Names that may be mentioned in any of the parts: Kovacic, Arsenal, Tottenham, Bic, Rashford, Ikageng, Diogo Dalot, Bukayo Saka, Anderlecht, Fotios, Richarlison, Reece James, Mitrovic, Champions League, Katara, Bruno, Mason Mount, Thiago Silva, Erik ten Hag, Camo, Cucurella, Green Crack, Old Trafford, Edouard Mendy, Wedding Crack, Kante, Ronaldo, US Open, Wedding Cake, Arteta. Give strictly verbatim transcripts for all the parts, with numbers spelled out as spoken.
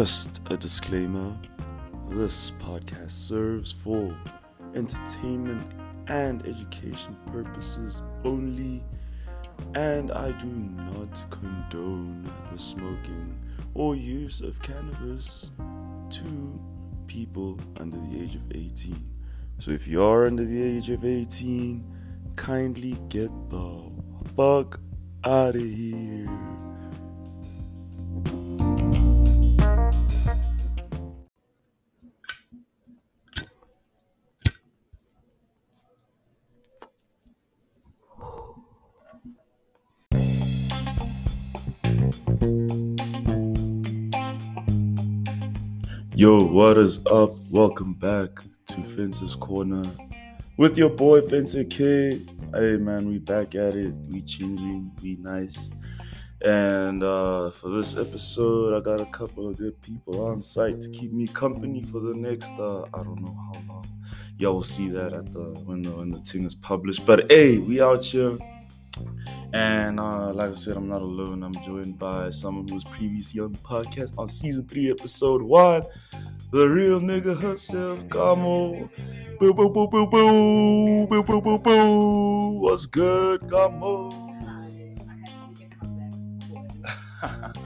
Just a disclaimer, this podcast serves for entertainment and education purposes only, and I do not condone the smoking or use of cannabis to people under the age of eighteen. So if you are under the age of eighteen, kindly get the fuck out of here. Yo, what is up? Welcome back to Fence's Corner with your boy Fencer K. Hey man, we back at it, we changing, we nice. And uh, for this episode, I got a couple of good people on site to keep me company for the next, uh, I don't know how long. Y'all will see that at the when the, when the thing is published. But hey, we out here. And uh, like I said, I'm not alone. I'm joined by someone who was previously on the podcast on season three, episode one. The real nigga herself, Camo. Boo, boo, boo, boo, boo. Boo, boo, boo, boo. What's good, Camo? I had to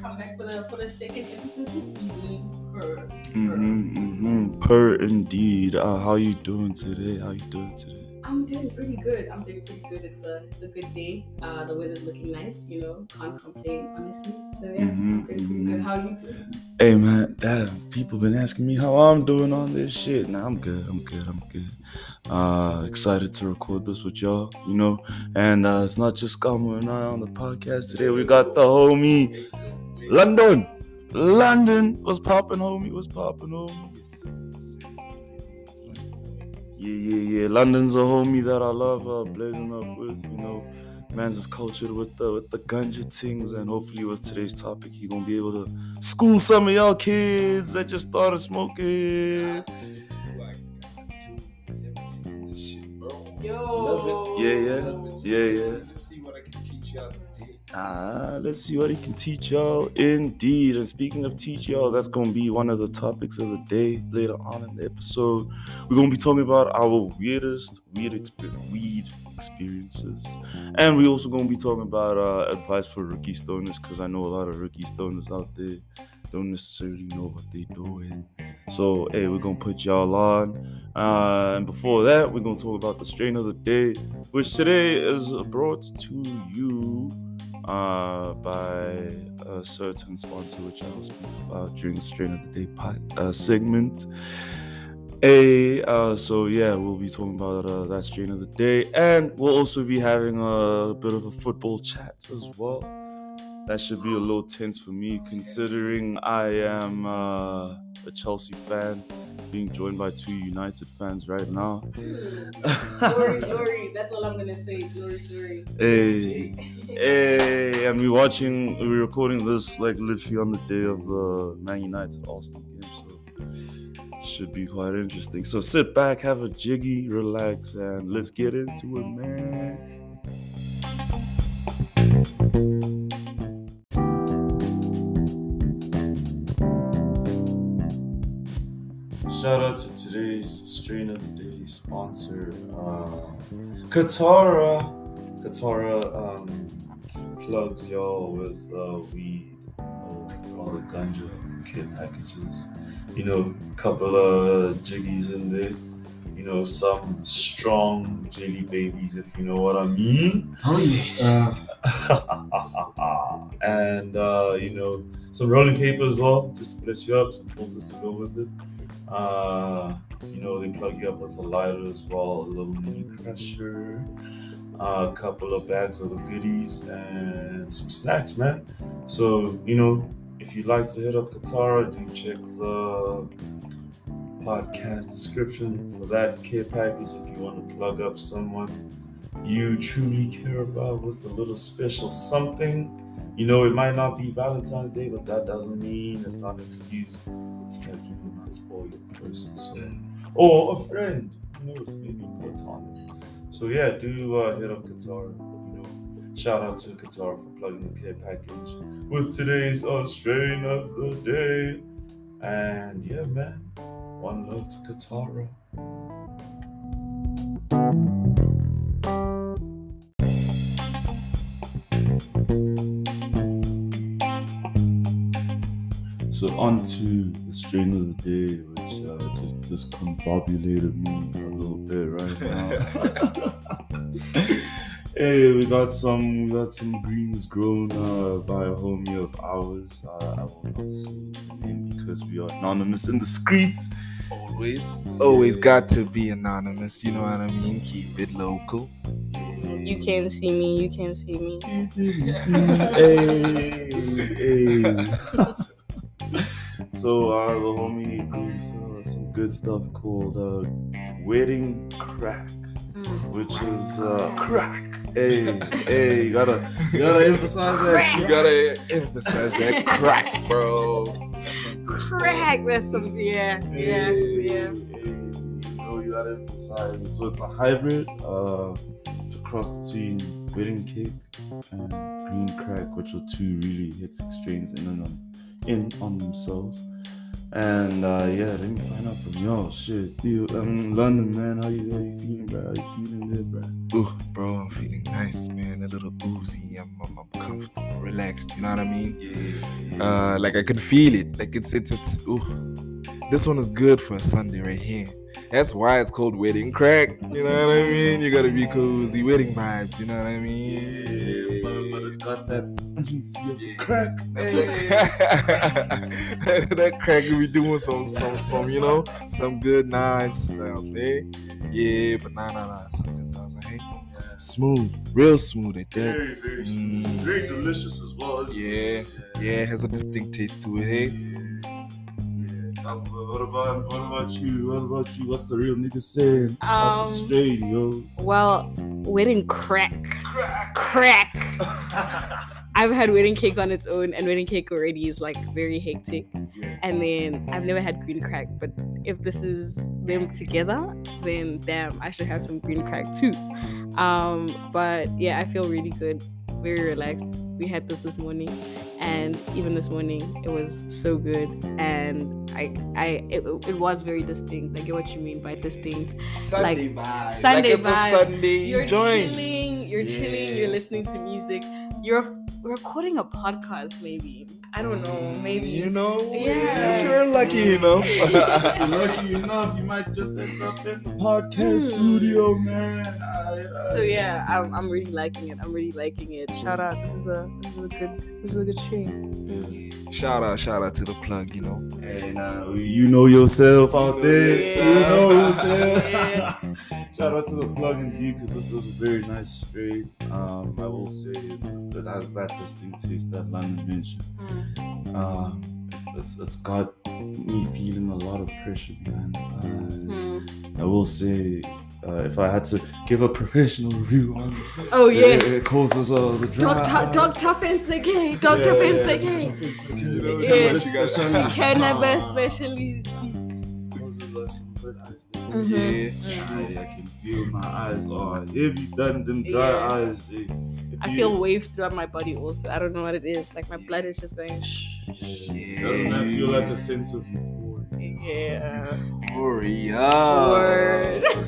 come back for the, for the second episode this season. Per. Per. Mm-hmm, mm-hmm. per indeed. Uh, how you doing today? How you doing today? I'm doing pretty good. I'm doing pretty good. It's a it's a good day. Uh, the weather's looking nice. You know, can't complain honestly. So yeah, mm-hmm, pretty, pretty mm-hmm. good. How you doing? Hey man, damn, people been asking me how I'm doing on this shit. Nah, I'm good. I'm good. I'm good. Uh, excited to record this with y'all. You know, and uh, it's not just Camo and I on the podcast today. We got the homie, London. London was popping, homie. Was popping, homie. Yes. Yeah, yeah, yeah. London's a homie that I love uh, blending up with, you know. Man's is cultured with the with the ganja things, and hopefully with today's topic, you're gonna be able to school some of y'all kids that just started smoking. Yo. Yeah, yeah, yeah, yeah. Let's see what I can teach y'all today. Ah, let's see what he can teach y'all, indeed. And speaking of teach y'all, that's going to be one of the topics of the day later on in the episode. We're going to be talking about our weirdest weird, exper- weird experiences. And we're also going to be talking about uh, advice for rookie stoners, because I know a lot of rookie stoners out there don't necessarily know what they're doing. So, hey, we're going to put y'all on. Uh, and before that, we're going to talk about the strain of the day, which today is brought to you uh, by a certain sponsor, which I will speak about during the strain of the day pod, uh, segment. A, uh, so, yeah, we'll be talking about uh, that strain of the day. And we'll also be having a bit of a football chat as well. That should be a little tense for me, considering I am uh, a Chelsea fan, being joined by two United fans right now. Glory, glory. That's all I'm going to say. Glory, glory. Hey. Hey. And we're watching, we're recording this like literally on the day of the Man United Arsenal game. So should be quite interesting. So sit back, have a jiggy, relax, and let's get into it, man. Shout out to today's strain of the day sponsor, uh, Katara. Katara um, plugs y'all with uh, weed, all the ganja kit packages. You know, couple of jiggies in there. You know, some strong jelly babies, if you know what I mean. Oh yes. Uh, and uh, you know, some rolling paper as well, just to bless you up. Some filters to go with it. Uh, you know, they plug you up with a lighter as well, a little mini crusher, uh, a couple of bags of the goodies, and some snacks, man. So, you know, if you'd like to hit up Katara, do check the podcast description for that care package if you want to plug up someone you truly care about with a little special something. You know, it might not be Valentine's Day, but that doesn't mean it's not an excuse. It's like you will not spoil your person. So, or a friend, you know, maybe put on it. So yeah, do uh, hit up Katara. You know, Shout out to Katara for plugging the care package with today's Australian of the day. And yeah, man, one love to Katara. So on to the strain of the day, which uh, just discombobulated me a little bit right now. Hey, we got some we got some greens grown uh, by a homie of ours. Uh, I will not say the name because we are anonymous in the streets. Always. Always got to be anonymous, you know what I mean? Keep it local. You can't see me, you can't see me. Hey, hey. So uh, the homie produced uh, some good stuff called uh, Wedding Crack, mm. which is uh, crack. Hey, hey, you gotta, you gotta emphasize that. You gotta emphasize that crack, bro. That's crack. Stuff. That's some yeah, yeah, hey, yeah. Hey, you know, you gotta emphasize it. So it's a hybrid. Uh, it's a cross between Wedding Cake and Green Crack, which are two really hectic strains in and on. in on themselves. And uh yeah let me find out from y'all. Shit, dude, um London, man, how you how you feeling, bro? How you feeling there, bro? Ooh, bro, I'm feeling nice, man. A little boozy. I'm, I'm, I'm comfortable, relaxed, you know what I mean? Yeah, yeah, yeah. Uh like I can feel it. Like it's it's it's ooh. This one is good for a Sunday right here. That's why it's called Wedding Crack. You know what I mean? You gotta be cozy, wedding vibes, you know what I mean? Yeah, yeah, yeah. But, but it's got that yeah. crack. That, hey. crack. That crack you be doing some some some you know, some good nice stuff, eh? Yeah, but nah nah nah some good sounds, eh? Smooth, real smooth, I think. Very, very smooth. Mm. Very delicious as well, isn't yeah. it? Yeah, yeah, it has a distinct taste to it, eh? Yeah. What about what about you? What about you? What's the real nigga saying? Um, straight, yo. Well, Wedding Crack. Crack. Crack. I've had Wedding Cake on its own, and Wedding Cake already is like very hectic. Yeah. And then I've never had Green Crack, but if this is them together, then damn, I should have some Green Crack too. Um, but yeah, I feel really good, very relaxed. We had this this morning, and even this morning it was so good, and I, I, it, it was very distinct. I get what you mean by distinct. Sunday like, vibe. Sunday like it's vibe. A Sunday you're joint. chilling. You're yeah. chilling. You're listening to music. You're recording a podcast, maybe. I don't know. Maybe you know. Yeah. If you're lucky enough, if you're lucky enough, you might just end up in the podcast mm. studio, man. I, I, so yeah, I'm, I'm really liking it. I'm really liking it. Shout out. This is a This is a good, this is a good thing. Yeah. Shout out, shout out to the plug, you know. And uh, you know yourself out there. Yeah. So you know yourself. Yeah. Shout out to the plug indeed, because this was a very nice straight. Um, I will say it, it has that distinct taste that London mentioned. Mm. Um, it's it's got me feeling a lot of pressure behind it. And mm. I will say. Uh, if I had to give a professional review on it, oh yeah, it, it causes all the drama. Doctor Penseke, Doctor Penseke, cannabis specialist. Causes us some good eyes. Yeah, truly, I can feel my eyes are heavy than them dry yeah. eyes. If you, I feel waves throughout my body also. I don't know what it is. Like my blood is just going. Shh. Yeah. Doesn't that feel like a sense of euphoria? Yeah. Euphoria.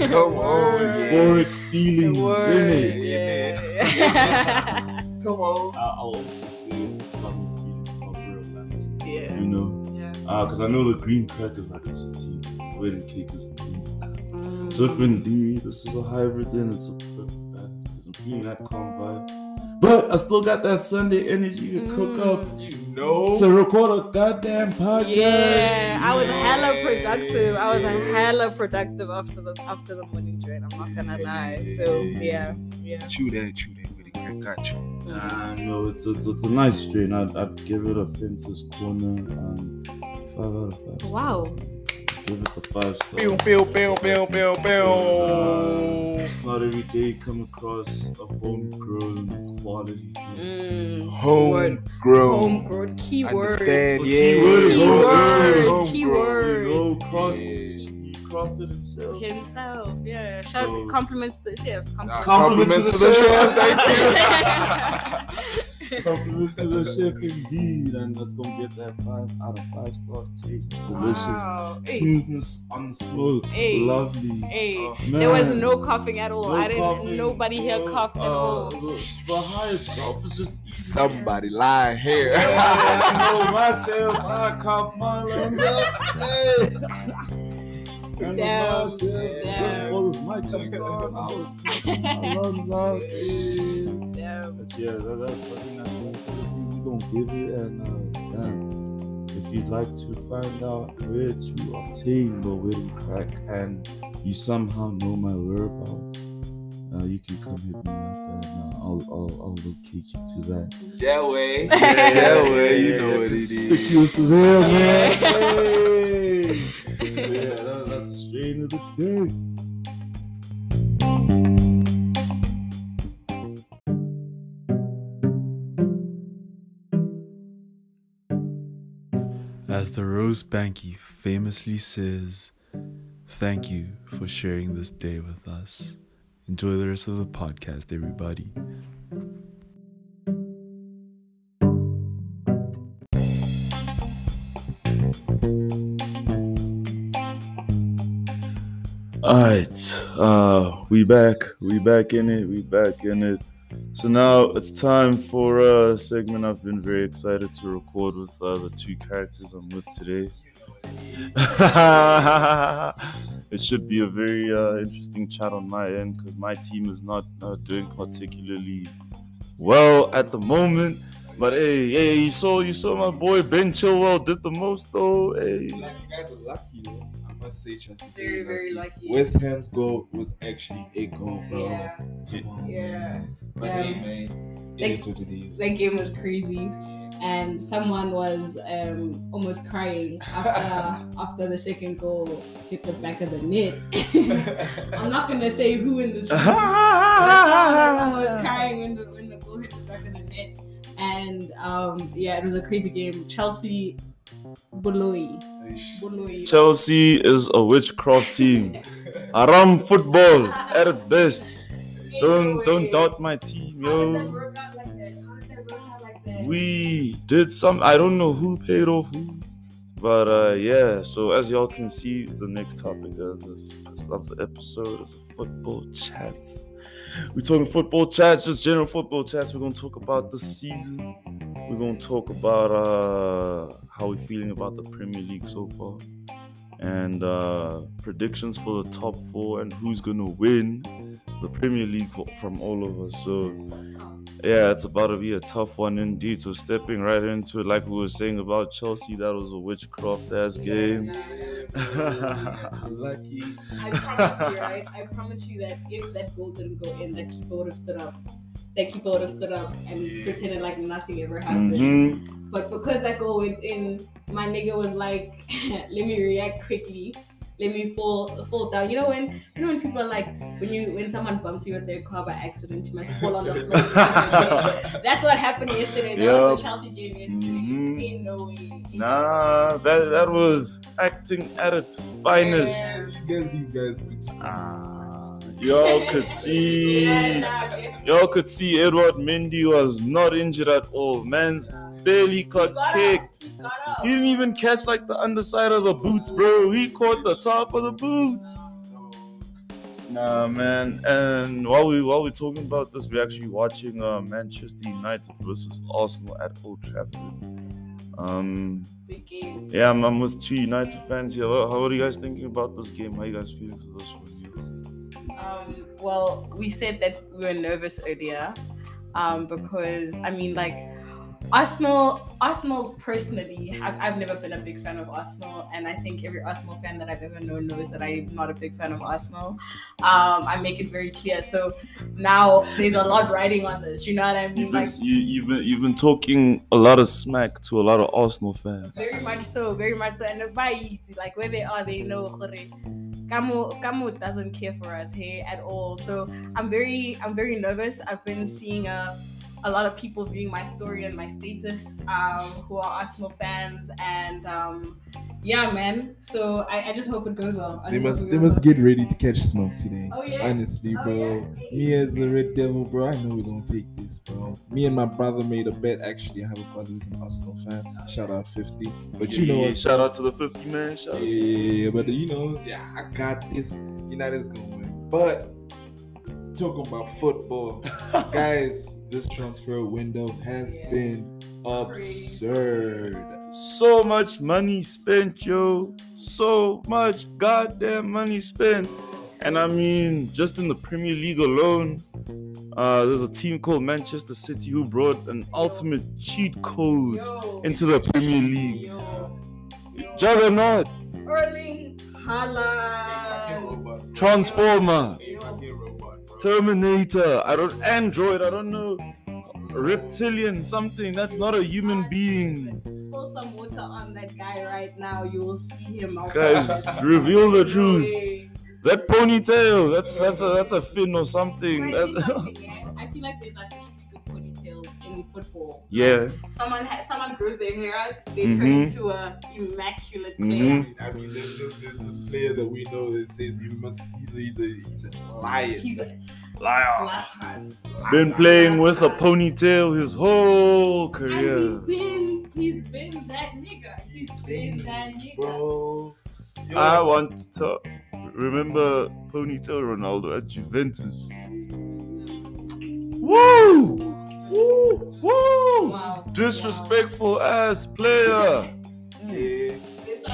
Come on, euphoric yeah. feelings word, in it. Yeah, yeah. Yeah. Come on. I'll also say it's got me feeling proper relaxed. Yeah. You know? Yeah. Because uh, I know the Green Crack is like a city, the Wedding Cake is a green crack. Mm. So if indeed this is a hybrid, then it's a perfect balance because I'm feeling that calm vibe. But I still got that Sunday energy to mm. cook up. You No. to record a goddamn podcast. Yeah, I was hella productive. I was yeah. hella productive after the after the morning train. I'm not gonna lie. So yeah, yeah. Chew that, chew that. With a crack, got you. Nah, no, it's it's it's a nice strain. I'd I'd give it a Fences Corner. Um, five out of five. Stars. Wow. Give it the five stars. Pew pew pew pew pew pew. It's not every day you come across a homegrown quality. Mm. Homegrown. Homegrown. Keyword. Understand? Yeah. Keyword is homegrown. Keyword. You know, crossed. Yeah. He crossed it himself. Himself. Yeah. So, compliments to the chef. Compliments, nah, compliments to the, to the chef. Thank you. This is a chef indeed, and that's gonna get that five out of five stars. Taste delicious, wow. Smoothness hey. on the smooth, hey. lovely. Hey, oh, there was no coughing at all. No I didn't. Coughing. Nobody here well, coughed at uh, all. So, but high itself is just easy. Somebody lie here. Yeah, I know myself. I cough my lungs up. Hey. And damn, myself, damn. What was my chest on? I was cooking my lungs out. Damn. But yeah, that, that's I think that's the thing we're gonna give you. And uh, damn, if you'd like to find out where to obtain the Wedding Crack and you somehow know my whereabouts, uh, you can come hit me up and uh, I'll I'll I'll locate you to that. That way, yeah, that, that way, you yeah, know yeah, what it is. Conspicuous as hell, man. Hey. Yeah, that, that's the strain of the day. As the Rose Banky famously says, thank you for sharing this day with us. Enjoy the rest of the podcast, everybody. Alright, uh, we back, we back in it, we back in it. So now it's time for a segment I've been very excited to record with uh, the two characters I'm with today. It should be a very uh, interesting chat on my end because my team is not uh, doing particularly well at the moment. But hey, hey, you saw, you saw my boy Ben Chilwell did the most though. Hey, you guys are lucky, though. Must say Chelsea's very, very lucky. lucky. West Ham's goal was actually a goal, bro. Yeah. Come on, yeah. Man. But yeah. Hey, man, it that, is what it is. That game was crazy, and someone was um, almost crying after after the second goal hit the back of the net. I'm not gonna say who in this room, but someone was crying when the when the goal hit the back of the net, and um, yeah, it was a crazy game. Chelsea. Boloi. Boloi. Chelsea is a witchcraft team. Haram football at its best. Hey, don't boy. don't doubt my team, yo. How did that work out like that? How did that work out like that? We did some. I don't know who paid off who, but uh, yeah. So as y'all can see, the next topic of this of the episode is football chats. We're talking football chats, just general football chats. We're gonna talk about the season. We're gonna talk about uh, how we're feeling about the Premier League so far, and uh, predictions for the top four and who's gonna win the Premier League from all of us. So yeah, it's about to be a tough one indeed. So stepping right into it, like we were saying about Chelsea, that was a witchcraft ass game. Lucky. I promise you, right? I promise you that if that goal didn't go in, that keeper would have stood up. That keeper would have stood up and pretended like nothing ever happened. Mm-hmm. But because that goal went in, my nigga was like, let me react quickly. Let me fall fall down. You know when you know when people are like, when you when someone bumps you with their car by accident, you must fall on the floor. That's what happened yesterday. That yep. was the Chelsea game yesterday. Mm-hmm. In no way. In nah, no way. that that was acting at its finest. Yeah. These guys, these guys went to ah. Y'all could see, yeah, nah, y'all could see Edouard Mendy was not injured at all. Man's barely got, got kicked. He, got he didn't even catch like the underside of the boots, bro. He caught the top of the boots. Nah, man. And while we while we're talking about this, we're actually watching uh, Manchester United versus Arsenal at Old Trafford. Um, Big game. Yeah, I'm, I'm with two United fans here. How, how are you guys thinking about this game? How are you guys feeling for this one? Um, well, we said that we were nervous earlier um, because, I mean, like, Arsenal, Arsenal personally, I've, I've never been a big fan of Arsenal, and I think every Arsenal fan that I've ever known knows that I'm not a big fan of Arsenal. Um, I make it very clear. So now there's a lot riding on this. You know what I mean? You've been, like, you, you've been, you've been talking a lot of smack to a lot of Arsenal fans. Very much so, very much so. And like, where they are, they know. Camo, Camo doesn't care for us here at all. So I'm very, I'm very nervous. I've been seeing a, a lot of people viewing my story and my status um, who are Arsenal fans, and um, yeah, man. So I, I just hope it goes well. I they must they must well. get ready to catch smoke today. Oh, yeah? Honestly, oh, bro. Yeah. Me as the Red Devil, bro, I know we're going to take this, bro. Me and my brother made a bet. Actually, I have a brother who's an Arsenal fan. Shout out fifty. But you yeah, know yeah, what? Shout out to the fifty, man. Shout yeah, out to yeah, but you know, yeah, I got this. United's going to win. But talking about football, guys, this transfer window has yeah. been absurd. So much money spent, yo. So much goddamn money spent. And I mean, just in the Premier League alone, uh, there's a team called Manchester City who brought an ultimate cheat code yo. into the Premier League. Yo. Yo. Juggernaut. Erling Haaland. Transformer. Robot, Terminator. I don't. Android. I don't know. Reptilian something that's not a human being. Spill some water on that guy right now, you will see him. Guys, reveal the truth. That ponytail, that's that's a that's a fin or something. I, that... something yeah? I feel like there's like actually good ponytails in football. Yeah. Someone ha- someone grows their hair out, they mm-hmm. turn into a immaculate player. Mm-hmm. I mean, there's, there's, there's this player that we know that says he must he's a, he's a, he's a lion. He's a, Liar. Been playing with a ponytail his whole career. And he's been, he's been that nigga. He's been that nigga. Bro, I want to remember ponytail Ronaldo at Juventus. Woo! Woo! Woo! Wow. Disrespectful wow. ass player. Yeah.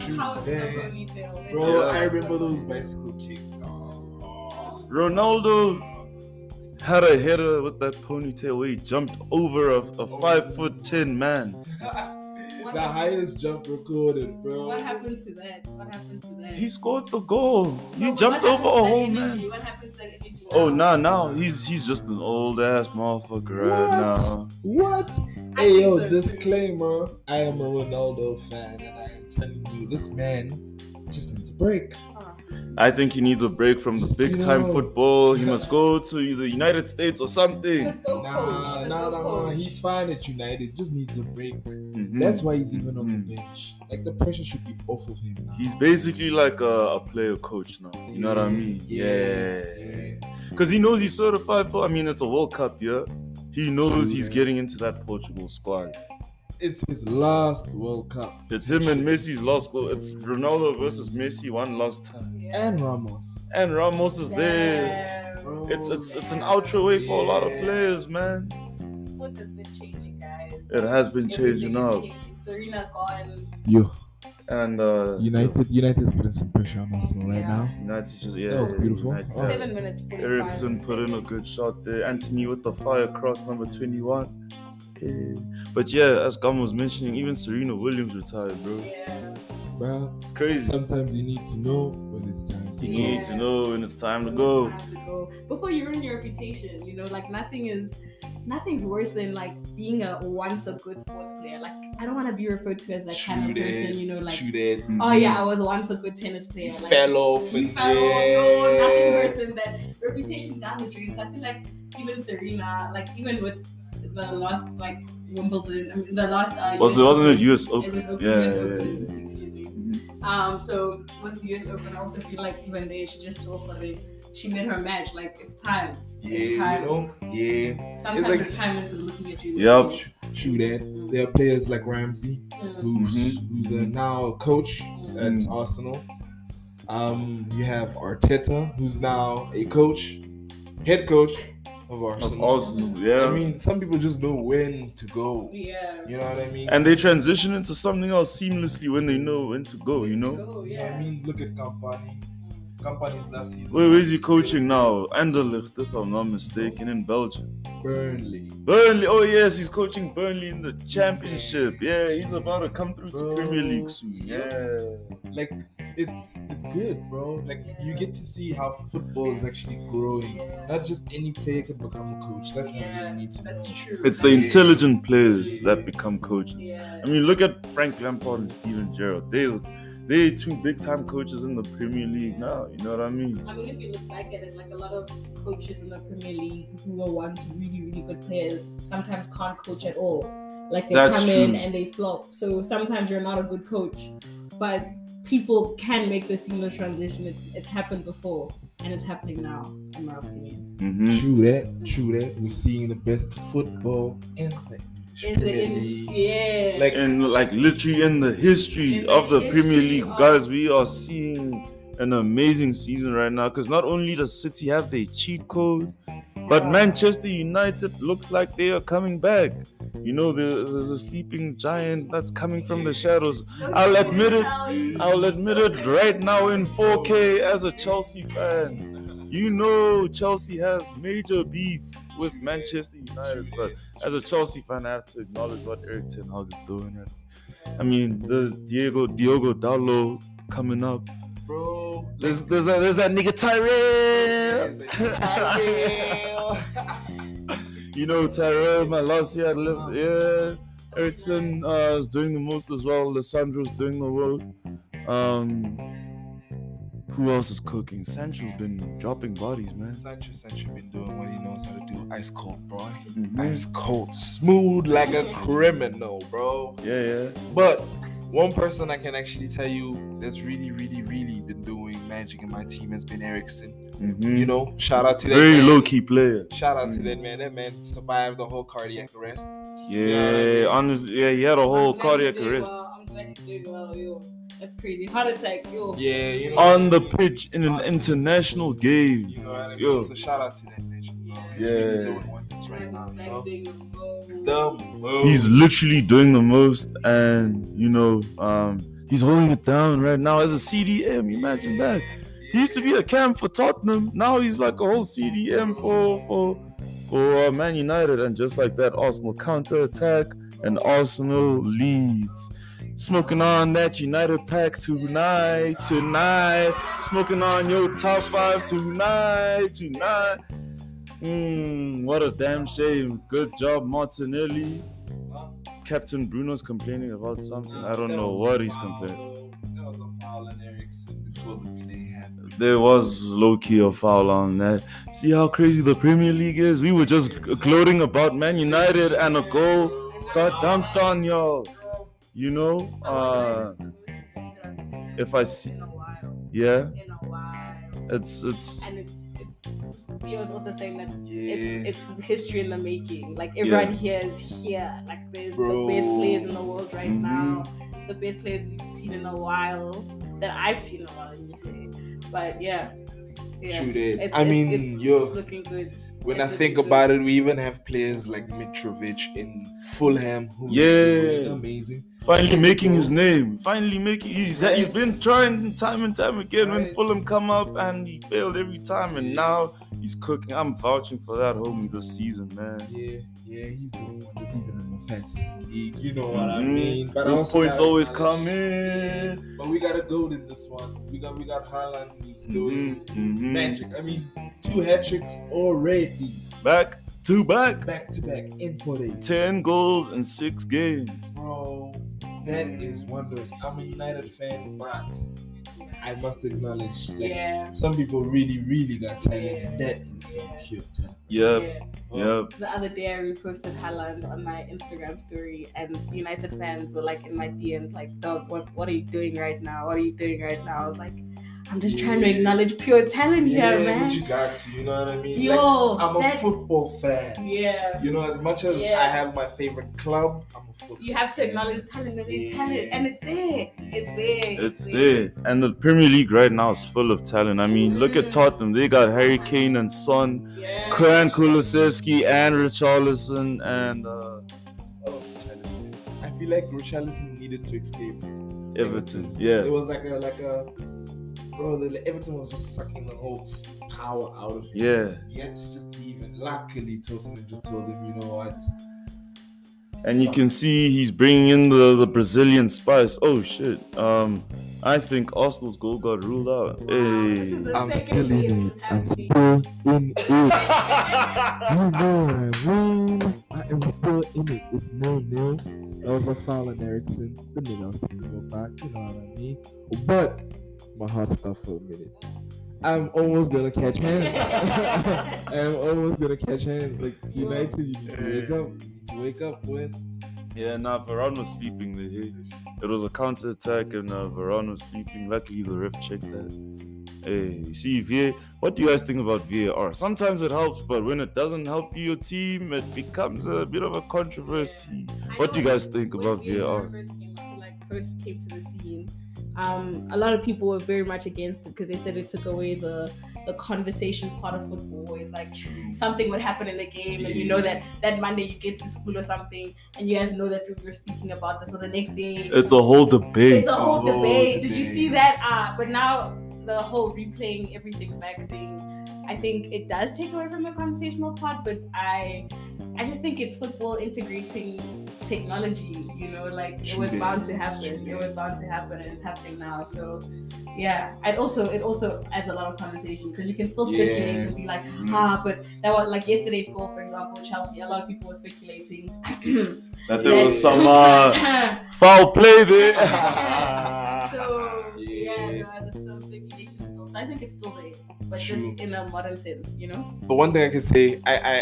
Shoot that. Bro, I remember those bicycle kicks. Oh. Ronaldo had a header with that ponytail where he jumped over a, a five foot ten man. The highest jump recorded, bro. What happened to that? What happened to that? He scored the goal. He no, jumped over a whole man. What happens to that energy? Oh, nah, now nah. he's he's just an old ass motherfucker right now. What? Hey, yo, so disclaimer. Too. I am a Ronaldo fan, and I am telling you, this man just needs a break. Huh. I think he needs a break from the big time no. football. He must go to the United States or something. Nah, nah, nah. He's fine at United. Just needs a break. Mm-hmm. That's why he's even mm-hmm. on the bench. Like, the pressure should be off of him now. He's basically like a, a player coach now. You yeah, know what I mean? Yeah. Because yeah. he knows he's certified for, I mean, it's a World Cup, yeah? He knows yeah. he's getting into that Portugal squad. It's his last World Cup. It's him and Messi's last goal. It's Ronaldo versus Messi one last time. Yeah. And Ramos. And Ramos is Damn. there. Bro, it's it's it's an ultra way yeah. for a lot of players, man. Sports has been changing, guys. It has been it changing up. Changing. Serena gone. You. And uh, United, United's putting some pressure on Arsenal right yeah. now. United just yeah, that was beautiful. United, yeah. Seven minutes. Eriksen put in a good shot there. Anthony with the fire cross, number twenty-one. Yeah. But yeah, as Camo was mentioning, even Serena Williams retired, bro. Yeah. Well, it's crazy. Sometimes you need to know when it's time to you go. You need to know when it's time to go. It's time to go. Before you ruin your reputation, you know, like nothing is, nothing's worse than like being a once a good sports player. Like, I don't want to be referred to as that shoot kind of it, person, you know, like, mm-hmm. oh yeah, I was once a good tennis player. Like, fell off. You fell off. No, nothing worse than that. Reputation down the drain. So I feel like even Serena, like even with the last like Wimbledon, I mean, the last uh, was it wasn't it U S Open? It was Open, yeah, U S yeah, Open, yeah, yeah. Excuse me. Mm-hmm. Um, so with the U S Open, I also feel like even there she just saw for it. She made her match. Like, it's time. Yeah, it's time. You know? Yeah. Sometimes like, retirement is looking at you. Yep. True that. There are players like Ramsey, mm-hmm. who's who's a, now a coach mm-hmm. at Arsenal. Um, you have Arteta, who's now a coach, head coach. Of Arsenal. Of Arsenal, yeah. I mean, some people just know when to go. Yeah. You know what I mean? And they transition into something else seamlessly when they know when to go, when you know? To go, yeah. yeah. I mean, look at Company. Company's last season. Wait, where is he coaching now? Anderlecht, if I'm not mistaken, in Belgium. Burnley. Burnley. Oh, yes, he's coaching Burnley in the Championship. Yeah, he's about to come through bro. to Premier League soon. Yeah. Like, it's it's good, bro. Like, you get to see how football is actually growing. Not just any player can become a coach. That's yeah, what we need to that's know. True. It's the intelligent players yeah. that become coaches. Yeah. I mean, look at Frank Lampard and Steven Gerrard. They, they're two big-time coaches in the Premier League now. You know what I mean? I mean, if you look back at it, like, a lot of coaches in the Premier League who were once really, really good players sometimes can't coach at all. Like, they that's come true. in and they flop. So sometimes you're not a good coach. But people can make the similar transition. It's, it's happened before, and it's happening now, in my opinion. Mm-hmm. True that, true that. We're seeing the best football in the in the industry, yeah. Like and like literally in the history in the of the history Premier League, of- guys, we are seeing an amazing season right now, because not only does City have their cheat code, but Manchester United looks like they are coming back. You know, there's a sleeping giant that's coming from the shadows. I'll admit it. I'll admit it right now in four K as a Chelsea fan. You know, Chelsea has major beef with Manchester United, but as a Chelsea fan, I have to acknowledge what Erik ten Hag is doing. I mean, there's Diego Diogo Dalot coming up. Bro, there's there's that there's that nigga Tyrell. Tyrell. You know Tyrell, my last year I lived here. Yeah. Eriksen uh, is doing the most as well. Lissandro's doing the most. Um, who else is cooking? Sancho's been dropping bodies, man. Sancho, Sancho been doing what he knows how to do. Ice cold, bro. Mm-hmm. Ice cold, smooth like a criminal, bro. Yeah, yeah. But one person I can actually tell you that's really, really, really been doing magic in my team has been Eriksen. Mm-hmm. You know, shout out to that very man. Low-key player. Shout out mm-hmm. to that man. That man survived the whole cardiac arrest. Yeah, honestly, yeah, he had a whole cardiac arrest. Well. I'm glad he's doing well, yo. That's crazy. Heart attack, yo. Yeah, you know. On the pitch in an international game. You know what I mean? So shout out to that man. He's yeah. really doing one that's right now, you know? the most. He's literally doing the most, and you know, um, he's holding it down right now as a C D M. Imagine yeah. that. He used to be a camp for Tottenham. Now he's like a whole C D M for for for uh, Man United, and just like that, Arsenal counter attack and Arsenal leads. Smoking on that United pack tonight, tonight. Smoking on your top five tonight, tonight. Mm, what a damn shame. Good job, Martinelli. Huh? Captain Bruno's complaining about something. I don't know what he's complaining. There was a foul on Eriksen before the play happened. There was low-key a foul on that. See how crazy the Premier League is? We were just gloating about Man United and a goal got dumped on y'all. You know, uh, if I see... Yeah? It's... it's. He was also saying that yeah. it, it's history in the making. Like everyone yeah. here is here. Like there's Bro. the best players in the world right mm-hmm. now. The best players we've seen in a while. That I've seen in a while, let me say. But yeah. yeah. True that. I it's, mean, it's, you're... it's looking good. When it's I think good. about it, we even have players like Mitrovic in Fulham who's yeah. doing amazing. Finally making his name. Finally making he's he's been trying time and time again right. when Fulham come up and he failed every time, and now he's cooking. I'm vouching for that homie this season, man. Yeah, yeah, he's doing wonders even in the fantasy league. You know what mm-hmm. I mean? But those points always come in. Yeah. But we got a goal in this one. We got we got Haaland who's doing mm-hmm. magic. I mean, two hat tricks already. Back to back. Back to back in four days. Ten goals in six games. Bro. That is wondrous. I'm a United fan, but I must acknowledge, like, yeah. some people really, really got talent, yeah. and that is some cute talent. Yep, yeah. oh. yep. The other day I reposted Haaland on my Instagram story, and United fans were, like, in my D Ms, like, dog, what, what are you doing right now? What are you doing right now? I was like, I'm just yeah. trying to acknowledge pure talent yeah, here, man. What you got to, you know what I mean? Yo, like, I'm a that... football fan. Yeah. You know, as much as yeah. I have my favorite club, I'm a football fan. You have to acknowledge fan. talent, there is yeah. talent, and it's there. It's there. It's, it's there. there. And the Premier League right now is full of talent. I mean, mm. look at Tottenham. They got Harry Kane and Son, yeah. Kran Kulusevski and Richarlison, and... Uh... Oh, Richarlison. I feel like Richarlison needed to escape Everton. Everton, yeah. It was like a... Like a Bro, the, the Everton was just sucking the whole power out of him. Yeah. He had to just leave, and luckily Tottenham just told him, you know what? And you can see he's bringing in the, the Brazilian spice. Oh, shit. Um, I think Arsenal's goal got ruled out. Wow, hey. This is the I'm still in it. I'm still in it. You know what I mean? I am still in it. It's no-no. That was a foul on Eriksen. The nigga was going to go back. You know what I mean? But... my heart stopped for a minute. I'm almost gonna catch hands. I'm almost gonna catch hands. Like United, you need to wake up. You need to wake up, boys. Yeah, nah, Varane was sleeping. It was a counter-attack and uh, Varane was sleeping. Luckily, the ref checked that. Hey, see, V A R, what do you guys think about V A R? Sometimes it helps, but when it doesn't help your team, it becomes a bit of a controversy. Yeah. What do you guys think about V A R? First came up, like, first came to the scene, um, a lot of people were very much against it because they said it took away the... the conversation part of football. It's like something would happen in the game and you know that that Monday you get to school or something and you guys know that we were speaking about this, or the next day it's a whole debate. It's a whole, whole debate. debate Did you see that? Uh but now the whole replaying everything back thing, I think it does take away from the conversational part, but I I just think it's football integrating technology, you know, like it was bound to happen. It was bound to happen and it's happening now. So yeah, and also it also adds a lot of conversation because you can still speculate yeah. and be like, ah, but that was like yesterday's goal, for example, Chelsea. A lot of people were speculating that there that, was some uh, foul play there. So yeah, there was some speculation still. So I think it's still there, but True. just in a modern sense, you know. But one thing I can say, I I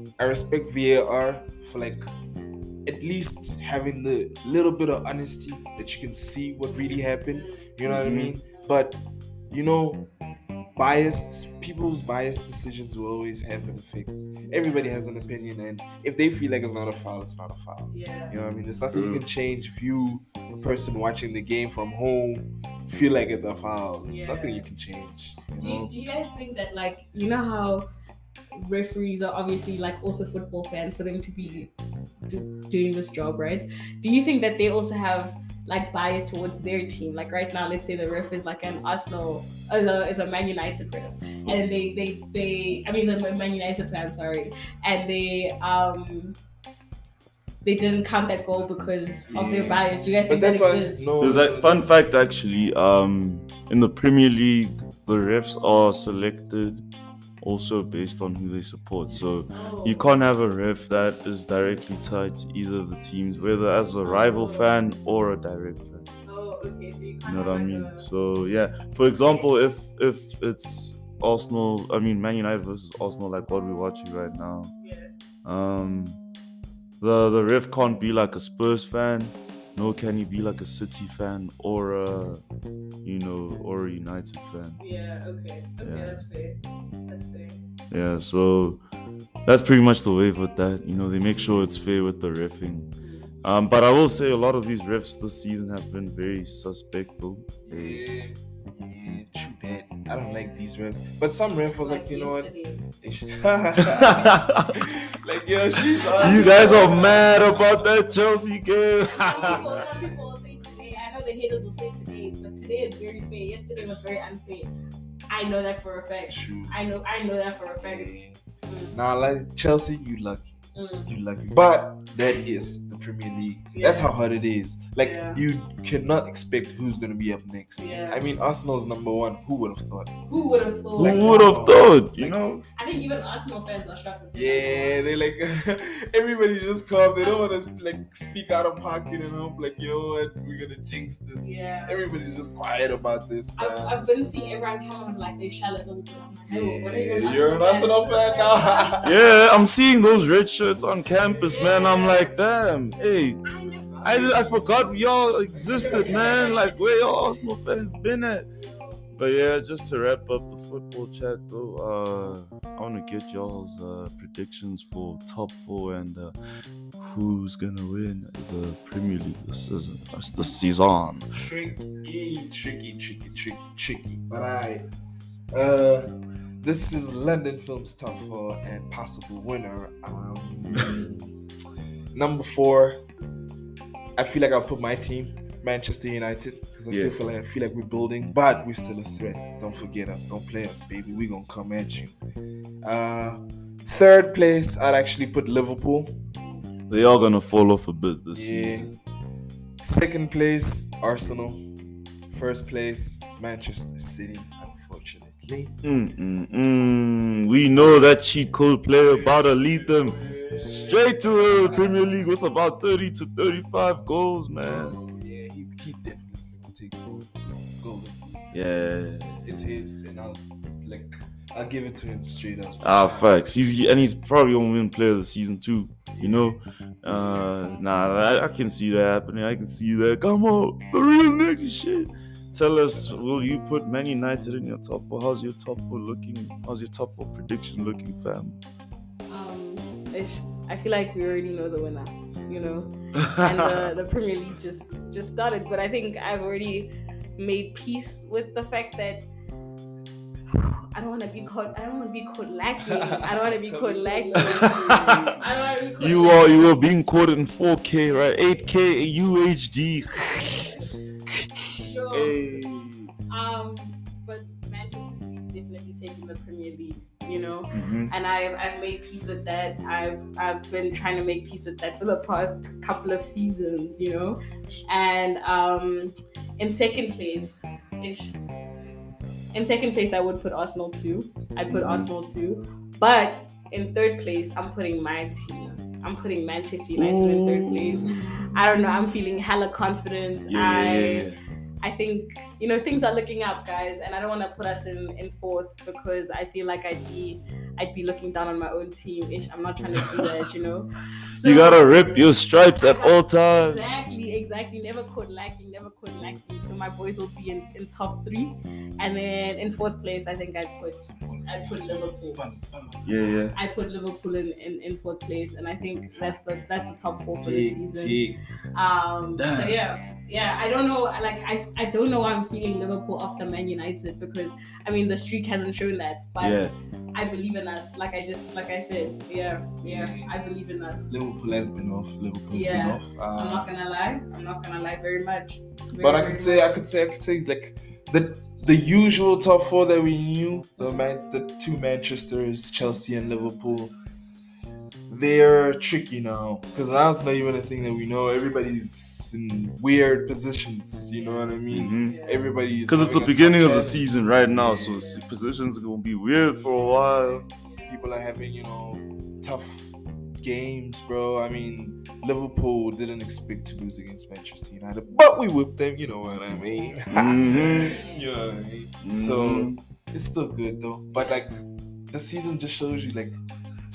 I, I respect V A R for like. At least having the little bit of honesty that you can see what really happened, you know what I mean? But, you know, biased, people's biased decisions will always have an effect. Everybody has an opinion, and if they feel like it's not a foul, it's not a foul. Yeah. You know what I mean? There's nothing you can change if you, a person watching the game from home, feel like it's a foul. There's yeah. nothing you can change. You know? do, do you guys think that, like, you know how referees are obviously like also football fans for them to be do- doing this job, right? Do you think that they also have like bias towards their team? Like right now, let's say the ref is like an Arsenal, is a, is a Man United ref, and they they they I mean the Man United fan, sorry, and they um. they didn't count that goal because yeah. of their bias. Do you guys but think that's that exists? No. There's a fun fact actually. Um, in the Premier League, the refs are selected also based on who they support, so oh. you can't have a ref that is directly tied to either of the teams, whether as a rival fan or a direct fan. Oh, okay, so you can't. You know have what like I mean? A... So yeah, for example, if if it's Arsenal, I mean Man United versus Arsenal, like what we're watching right now, yeah. um, the the ref can't be like a Spurs fan, nor can he be like a City fan or a, you know, or a United fan. Yeah. Okay. Okay, yeah. That's fair. Yeah, so that's pretty much the wave with that. You know, they make sure it's fair with the reffing. Um, but I will say a lot of these refs this season have been very suspect, though. Yeah, yeah, too bad. I don't like these refs. But some refs was like, like you know what? Like, yo, she's on. You guys are mad about that Chelsea game. Some people, some people will say today. I know the haters will say today, but today is very fair. Yesterday was very unfair. I know that for a fact. True. I know I know that for a fact. Yeah. Mm. Now, nah, like Chelsea, you lucky. Mm. You lucky. But that is the Premier League. Yeah. That's how hard it is. Like, yeah. you cannot expect who's going to be up next. Yeah. I mean, Arsenal's number one. Who would have thought? Who would have thought? Like, who would have thought? You like, know? I think even Arsenal fans are shocked. Yeah, they're like, everybody just come. They don't want to, like, speak out of pocket and hope, like, you know what? We're going to jinx this. Yeah. Everybody's just quiet about this. I've, I've been seeing everyone come up, like, they shout a little bit. I'm like, hey, what are you an You're an Arsenal fan now? Yeah, I'm seeing those red shirts on campus, yeah. man. I'm like, damn. Hey, I, I, I forgot y'all existed, man. Like, where y'all Arsenal fans been at? But yeah, just to wrap up the football chat, though, uh, I want to get y'all's uh, predictions for top four and uh, who's gonna win the Premier League this season. That's the season. Tricky, tricky, tricky, tricky, tricky. But I, uh, this is London Film's top four and possible winner. Um. Number four, I feel like I'll put my team, Manchester United, because I yeah. still feel like I feel like we're building, but we're still a threat. Don't forget us. Don't play us, baby. We're going to come at you. Uh, third place, I'd actually put Liverpool. They are going to fall off a bit this yeah. season. Second place, Arsenal. First place, Manchester City, unfortunately. Mm, mm, mm. We know that cheat code player about to lead them straight to the Premier League with about thirty to thirty-five goals, man. Oh, yeah, he, he definitely will take gold. gold. Yeah. It's, it's his, and I'll, like, I'll give it to him straight up. Ah, facts. He's, and he's probably going to win player of the season, too. Yeah. you know. Uh, nah, I, I can see that happening. I can see that. Come on, the real nigga shit. Tell us, will you put Man United in your top four? How's your top four looking? How's your top four prediction looking, fam? Um, ish. I feel like we already know the winner, you know. And the, the Premier League just, just started. But I think I've already made peace with the fact that I don't want to be caught. I don't want to be caught lacking. I don't want to be caught lacking. I don't want to be caught you lacking. Are you are being caught in four K, right? eight K U H D. Sure. Hey. Um, but Manchester City is definitely taking the Premier League, you know. Mm-hmm. And I've I've made peace with that. I've I've been trying to make peace with that for the past couple of seasons, you know. And um, in second place, it's. In second place, I would put Arsenal too. I put Arsenal too. But in third place, I'm putting my team. I'm putting Manchester United Ooh. in third place. I don't know. I'm feeling hella confident. Yeah. I I think, you know, things are looking up, guys. And I don't want to put us in, in fourth because I feel like I'd be I'd be looking down on my own team. Ish. I'm not trying to do that, you know. So, you got to rip your stripes at all times. Exactly, exactly. Never caught lacking, never caught lacking. So my boys will be in, in top three. And then in fourth place, I think I put I put Liverpool. Yeah, yeah. I put Liverpool in, in, in fourth place. And I think that's the that's the top four for the season. Um, so, yeah. Yeah, I don't know. Like, I, I don't know why I'm feeling Liverpool after Man United because, I mean, the streak hasn't shown that. But yeah. I believe in us. Like I just, like I said, yeah, yeah, I believe in us. Liverpool has been off. Liverpool has yeah. been off. Um, I'm not gonna lie. I'm not gonna lie very much. Very, but I could say, much. I could say, I could say, like the the usual top four that we knew, the man, the two Manchesters, Chelsea and Liverpool. They're tricky now because now it's not even a thing that we know. Everybody's in weird positions, you know what I mean? Mm-hmm. Yeah. Everybody's because it's the beginning of the season right now, so yeah. positions are gonna be weird for a while. People are having, you know, tough games, bro. I mean, Liverpool didn't expect to lose against Manchester United, but we whipped them, you know what I mean? Mm-hmm. You know what I mean? Mm-hmm. So it's still good though, but like the season just shows you, like.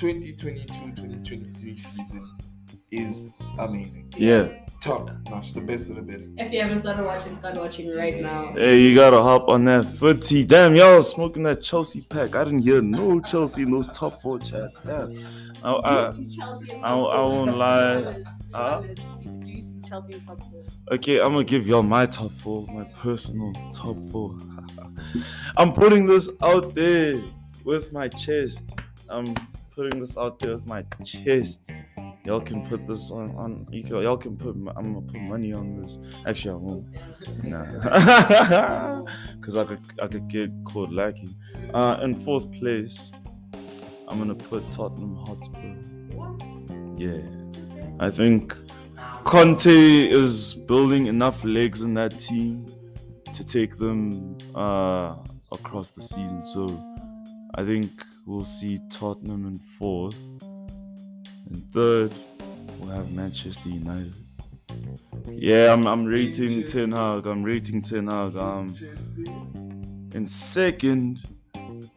twenty twenty-two twenty twenty-three season is amazing. Yeah. Top notch, the best of the best. If you haven't started watching, start watching right now. Hey, you gotta hop on that footy. Damn, y'all smoking that Chelsea pack. I didn't hear no Chelsea in those top four chats. Damn. I, I, do you see Chelsea in top I, four? I won't lie. Huh? Do you see Chelsea in top four? Okay, I'm gonna give y'all my top four, my personal top four. I'm putting this out there with my chest. I'm putting this out there with my chest. Y'all can put this on, on you can, y'all can put, I'm gonna put money on this. Actually, I won't. Nah. Because I could, I could get caught lacking. Uh, in fourth place, I'm gonna put Tottenham Hotspur. Yeah. I think Conte is building enough legs in that team to take them uh, across the season. So I think we'll see Tottenham in fourth. In third, we'll have Manchester United. Yeah, I'm I'm rating Ten Hag. I'm rating Ten Hag. Um, in second,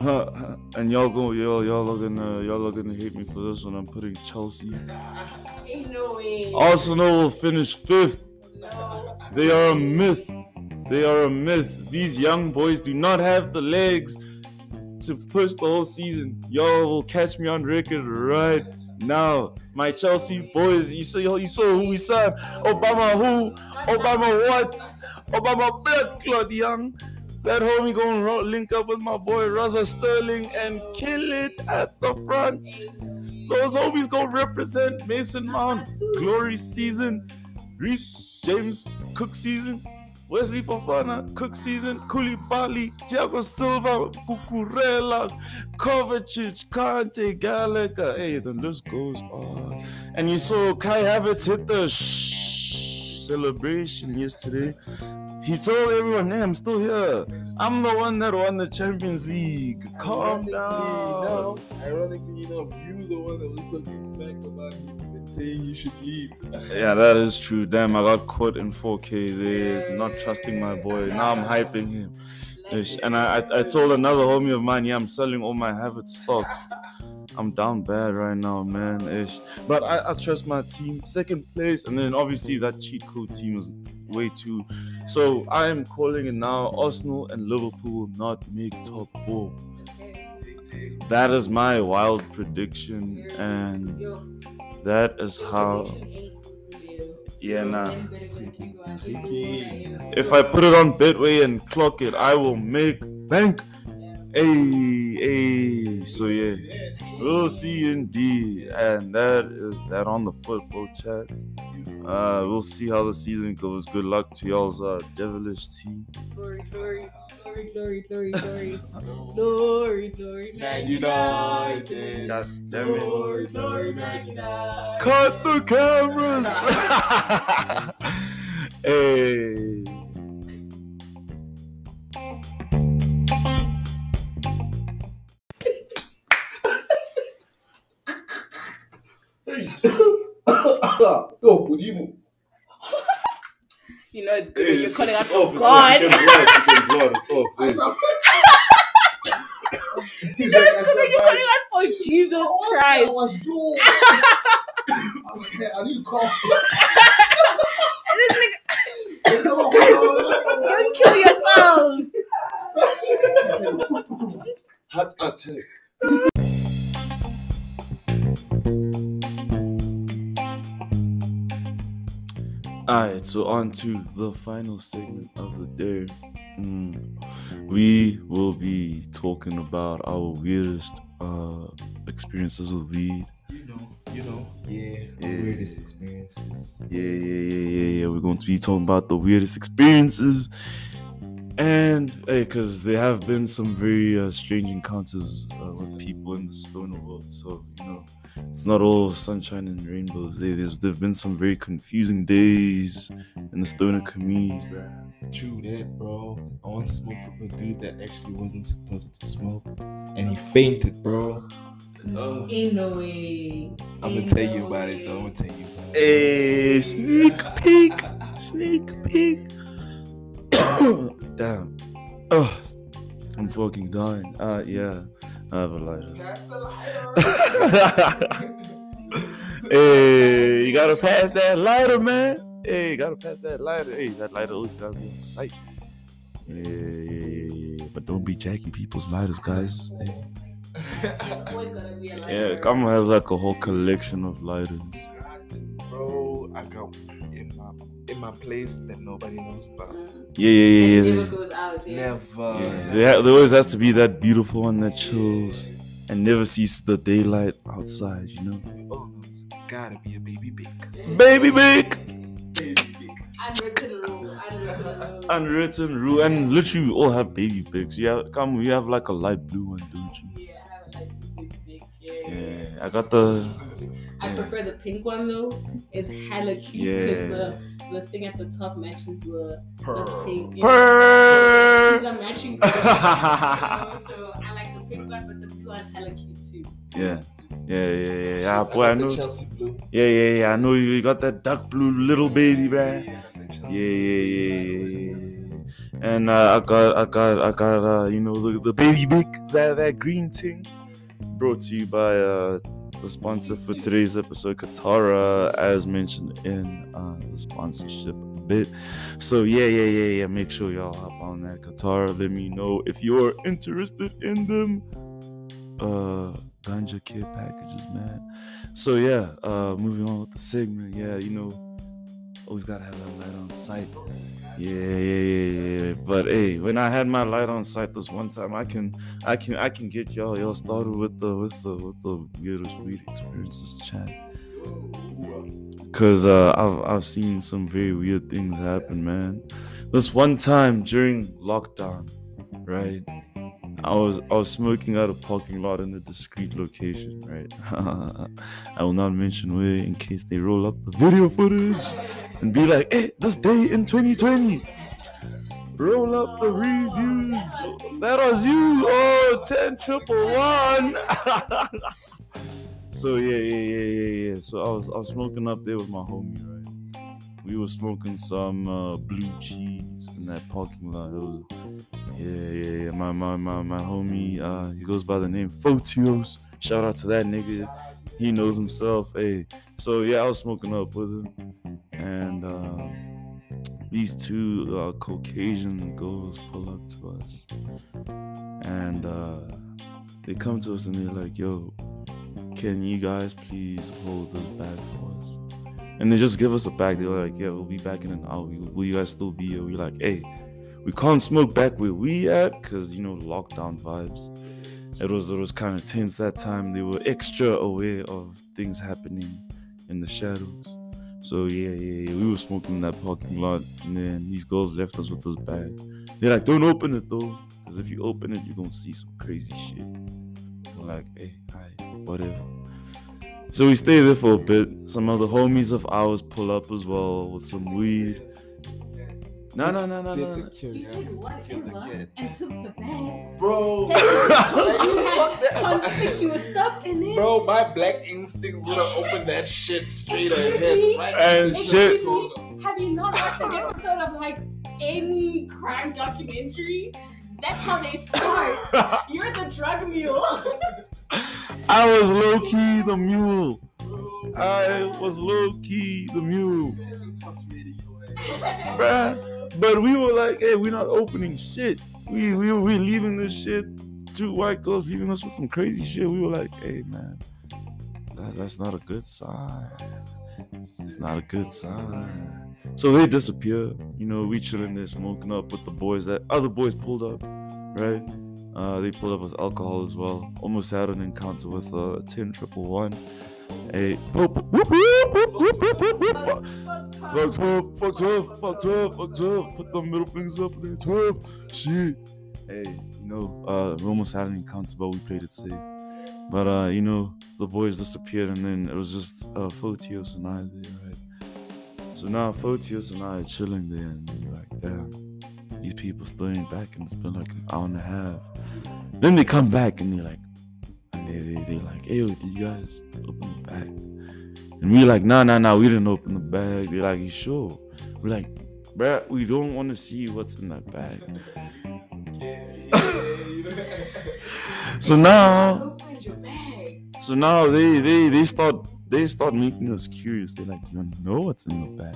uh, and y'all go, y'all y'all are gonna y'all are gonna hate me for this one. I'm putting Chelsea. Ain't no way. Arsenal will finish fifth. No. They are a myth. They are a myth. These young boys do not have the legs to push the whole season. Y'all will catch me on record right now. My Chelsea boys, you saw, you saw who we signed. Obama who? Obama what? Obama blood clot young. That homie going to link up with my boy Raza Sterling and kill it at the front. Those homies going to represent Mason Mount. Glory season. Reece James Cook season. Wesley Fofana, Cook season, Koulibaly, Thiago Silva, Cucurella, Kovacic, Kante, Gallagher. Hey, the list goes on. And you saw Kai Havertz hit the shh celebration yesterday. He told everyone, hey, I'm still here. I'm the one that won the Champions League. Calm ironically, down. Now, ironically enough, you the one that was talking smack about him. Saying you should leave. Yeah, that is true. Damn, I got caught in four K there, not trusting my boy. Now I'm hyping him. And I, I, I told another homie of mine, yeah, I'm selling all my Havertz stocks. I'm down bad right now, man. Ish. But I, I trust my team. Second place. And then obviously that cheat code team is way too. So I am calling it now. Arsenal and Liverpool will not make top four. That is my wild prediction. And that is how... Yeah, nah. If I put it on Betway and clock it, I will make bank. Hey, hey. So yeah, we'll see indeed. And that is that on the football chat. Uh, we'll see how the season goes. Good luck to y'all's uh, devilish team. Glory, glory, glory, glory, glory, glory, glory, glory, Man United. God damn it. Glory, glory, Man United. Cut the cameras. Hey. You know it's good hey, when you're calling us off. God. It's off. It's off. You know it's good when you're calling us for Jesus Christ. I was low. I was like, hey, I need to call. And it's like, don't kill yourselves. Heart attack. Alright, so on to the final segment of the day. Mm. We will be talking about our weirdest uh, experiences with weed. You know, you know, yeah, yeah. Weirdest experiences. Yeah, yeah, yeah, yeah, yeah. We're going to be talking about the weirdest experiences. And, hey, because there have been some very uh, strange encounters uh, with people in the stoner world, so, you know. It's not all sunshine and rainbows. There, there's there've been some very confusing days in the stoner community. True that, bro. I once smoked with a dude that actually wasn't supposed to smoke, and he fainted, bro. Oh. In no way. I'm gonna tell you about it, though. I'm gonna tell you. About it. Hey, sneak peek, sneak peek. Damn. Oh, I'm fucking dying. Ah, uh, yeah. I have a lighter. That's the lighter. Hey, you gotta pass that lighter, man. Hey, you gotta pass that lighter. Hey, that lighter always gotta be on sight. Hey, but don't be jacking people's lighters, guys. Hey. Yeah, Camo has like a whole collection of lighters. Bro, I got in my in my place that nobody knows about. Yeah, yeah, yeah, yeah. Never goes out. Yeah. Never. Yeah. There, ha- there always has to be that beautiful one that chills yeah. and never sees the daylight outside, you know? Oh, it's gotta be a baby big. Yeah. Baby big! Unwritten rule. Unwritten rule. Unwritten rule. And literally, we all have baby bigs. Yeah, come, you have like a light blue one, don't you? Yeah, I have a light blue big. Yeah. Yeah, I got the. I yeah. prefer the pink one, though. It's hella cute because yeah. the. The thing at the top matches the, the pink. You know? Purr. She's a matching girl, you know? So I like the pink one, but the blue one's hella cute too. Yeah, yeah, yeah, yeah. yeah boy, I, I know. Chelsea blue. Yeah, yeah, yeah. I know you got that dark blue little baby, bruh. Yeah, yeah, yeah, yeah, yeah, yeah. And uh, I got, I got, I got, uh, you know, the, the baby big, that that green thing. Brought to you by uh, the sponsor for today's episode, Katara, as mentioned in uh, the sponsorship bit. So yeah, yeah, yeah, yeah. Make sure y'all hop on that Katara. Let me know if you're interested in them. Uh, ganja kid packages, man. So yeah, uh, moving on with the segment. Yeah, you know, always gotta have that light on sight. Yeah, yeah, yeah, yeah. But hey, when I had my light on sight this one time, I can, I can, I can get y'all, y'all started with the, with the, with the weirdest weed experiences chat. Cause uh, I've, I've seen some very weird things happen, man. This one time during lockdown, right? I was, I was smoking out of parking lot in a discreet location, right? I will not mention where in case they roll up the video footage. And be like, hey, this day in twenty twenty. Roll up the reviews. That was you. Oh, ten triple one. So, yeah, yeah, yeah, yeah, yeah. So, I was, I was smoking up there with my homie, right? we were smoking some uh, blue cheese in that parking lot. It was, yeah, yeah, yeah. My, my, my, my homie, uh, he goes by the name Fotios. Shout out to that nigga. He knows himself. Hey, so yeah, I was smoking up with him, and uh, these two uh, Caucasian girls pull up to us, and uh, they come to us and they're like, "Yo, can you guys please hold this bag for us?" And they just give us a bag. They were like, "Yeah, we'll be back in an hour. Will you guys still be here?" We're like, "Hey, we can't smoke back where we at, cause you know lockdown vibes." It was it was kind of tense that time. They were extra aware of things happening in the shadows. So yeah, yeah, yeah. We were smoking in that parking lot, and then these girls left us with this bag. They're like, "Don't open it though, cause if you open it, you're gonna see some crazy shit." We're like, "Hey, alright, whatever." So we stay there for a bit. Some other homies of ours pull up as well with some weed. No, no, no, no, no. no. He says what he loved and took the bag. Bro. Conspicuous stuff in it. Bro, my black instincts would have opened that shit straight ahead. Right? And Excuse me, have you not watched an episode of like any crime documentary? That's how they start. You're the drug mule. I was low-key the mule. I was low-key the mule. Bruh. But we were like, hey, we're not opening shit. We we were leaving this shit. Two white girls leaving us with some crazy shit. We were like, hey, man, that, that's not a good sign. It's not a good sign. So they disappear. You know, we chilling there, smoking up with the boys. That other boys pulled up, right? Uh, they pulled up with alcohol as well. Almost had an encounter with a ten triple one. A pop, whoop, whoop, whoop, whoop, whoop, whoop, whoop. Fuck twelve, fuck twelve, fuck twelve, fuck twelve. Put the middle fingers up there, twelve. Shit. Hey, you know, uh, we almost had an encounter, but we played it safe. But uh, you know, the boys disappeared, and then it was just uh, Fotios and I there, right? So now Fotios and I are chilling there, and we're like, damn, these people still ain't back, and it's been like an hour and a half. Then they come back, and they're like, and they they they like, hey, yo, did you guys open the bag? And we're like, nah, nah, nah, we didn't open the bag. They're like, you sure? We're like, bruh, we don't want to see what's in that bag. so now, so now they they they start. They start making us curious. They're like, you don't know what's in the bag.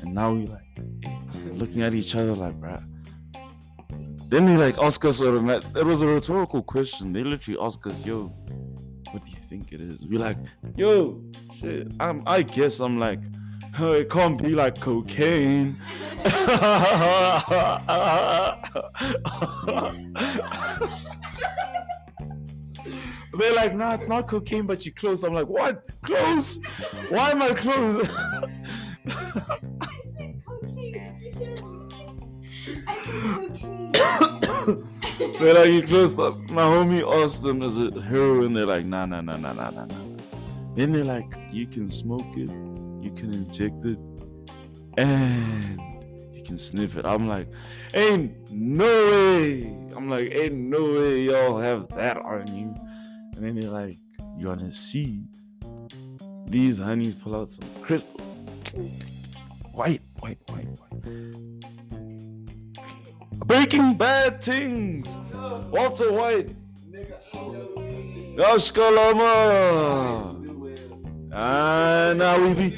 And now we like looking at each other like, bruh. Then they like ask us, it was a rhetorical question. They literally ask us, yo, what do you think it is? We're like, yo, shit. I'm, I guess I'm like, oh, it can't be like cocaine. They're like, nah, it's not cocaine, but you're close. I'm like, what? Close? Why am I close? I said cocaine. Did you hear me? I said cocaine. They're like, you're close. My homie asked them, is it heroin? They're like, nah, nah, nah, nah, nah, nah, nah. Then they're like, you can smoke it, you can inject it, and you can sniff it. I'm like, ain't no way. I'm like, ain't no way y'all have that on you. And then they're like, you want to see? These honeys pull out some crystals. White, white, white, white. Breaking bad things. Walter White. Yashkalama. Ah, now we be.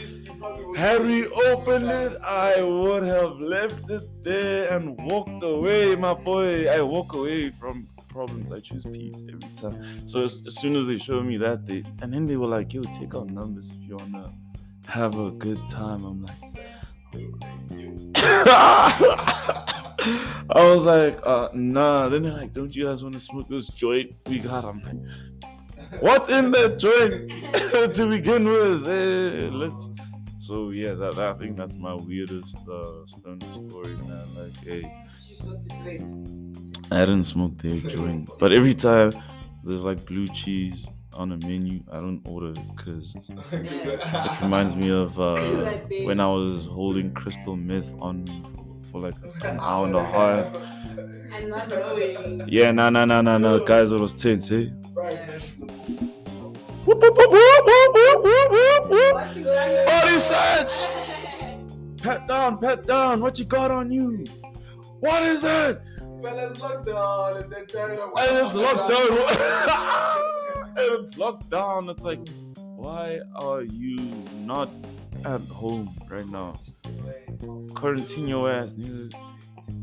Had we opened it, I would have left it there and walked away, my boy. I walk away from problems. I choose peace every time. So as, as soon as they showed me that, they and then they were like, yo, take out numbers if you wanna have a good time. I'm like, I was like, uh, nah. Then they're like, don't you guys wanna smoke this joint we got? I'm like, what's in that joint to begin with? Hey, let's. So yeah, that, that I think that's my weirdest uh, stoner story, man. Like, hey. I didn't smoke their joint, but every time there's like blue cheese on the menu, I don't order it because it reminds me of uh, when I was holding crystal meth on me for, for like an hour and a half. And not knowing. Yeah, nah, nah, nah, nah, nah, guys, it was tense, eh? Body search. Pat down, pat down. What you got on you? What is that? Fellas, lockdown. And then carried away. And it's lockdown. And it's lockdown. It's like, why are you not at home right now? Quarantine your ass, nigga.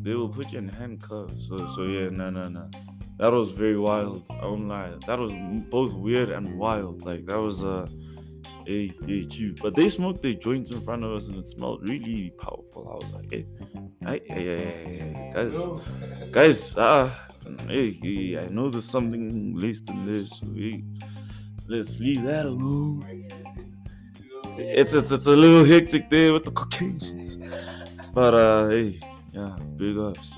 They will put you in handcuffs. So, so yeah, no, no, no. That was very wild. I won't lie. That was both weird and wild. Like, that was a. Uh, Hey, hey, chew. But they smoked their joints in front of us and it smelled really powerful. I was like, hey, hey, hey, hey, guys, guys, ah, hey, hey, I know there's something less than this. So, hey, let's leave that alone. It's, it's it's a little hectic there with the Caucasians. But, uh, hey, yeah, big ups.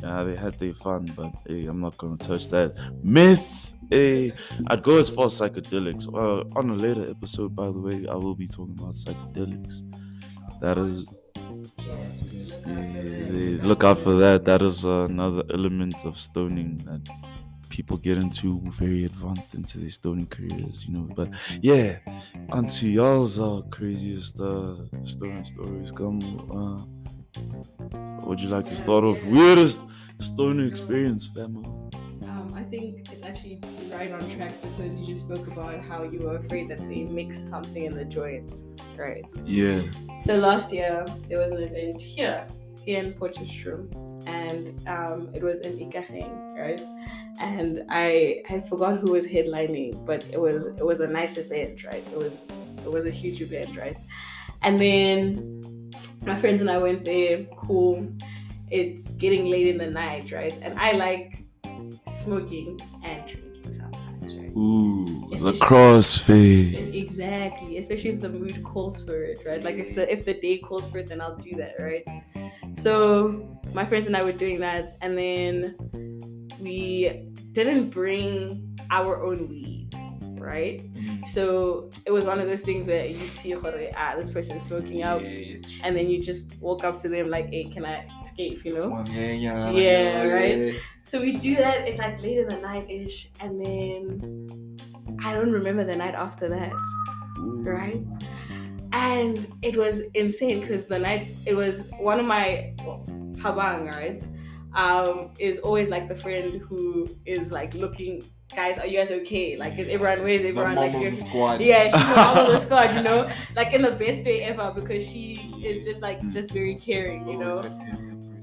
Yeah, they had their fun, but hey, I'm not going to touch that myth. Hey, I'd go as far as psychedelics. Uh, on a later episode, by the way, I will be talking about psychedelics. That is, yeah, look out for that. That is uh, another element of stoning that people get into very advanced into their stoning careers, you know. But yeah, onto y'all's uh, craziest uh, stoning stories. Come, uh, would you like to start off? Weirdest stoning experience, famo? I think it's actually right on track because you just spoke about how you were afraid that they mixed something in the joints, right? Yeah. So last year, there was an event here, here in Potchefstroom, and um, it was in Ikageng, right? And I I forgot who was headlining, but it was it was a nice event, right? It was it was a huge event, right? And then my friends and I went there, cool. It's getting late in the night, right? And I like smoking and drinking sometimes, right? Ooh, especially the crossfade. Exactly, especially if the mood calls for it, right? Like if the if the day calls for it, then I'll do that, right? So my friends and I were doing that, and then we didn't bring our own weed, right? So it was one of those things where you see, ah, this person's smoking out, and then you just walk up to them like, hey, can I escape, you know? Yeah, right? So we do that, it's like late in the night-ish, and then I don't remember the night after that, right? And it was insane because the night, it was one of my tabang, right, um, is always like the friend who is like looking, guys, are you guys okay? Like, is everyone, where's everyone? The mom like, of the squad. Yeah, she's the mom of the squad, you know? Like, in the best way ever because she is just like, just very caring, you know?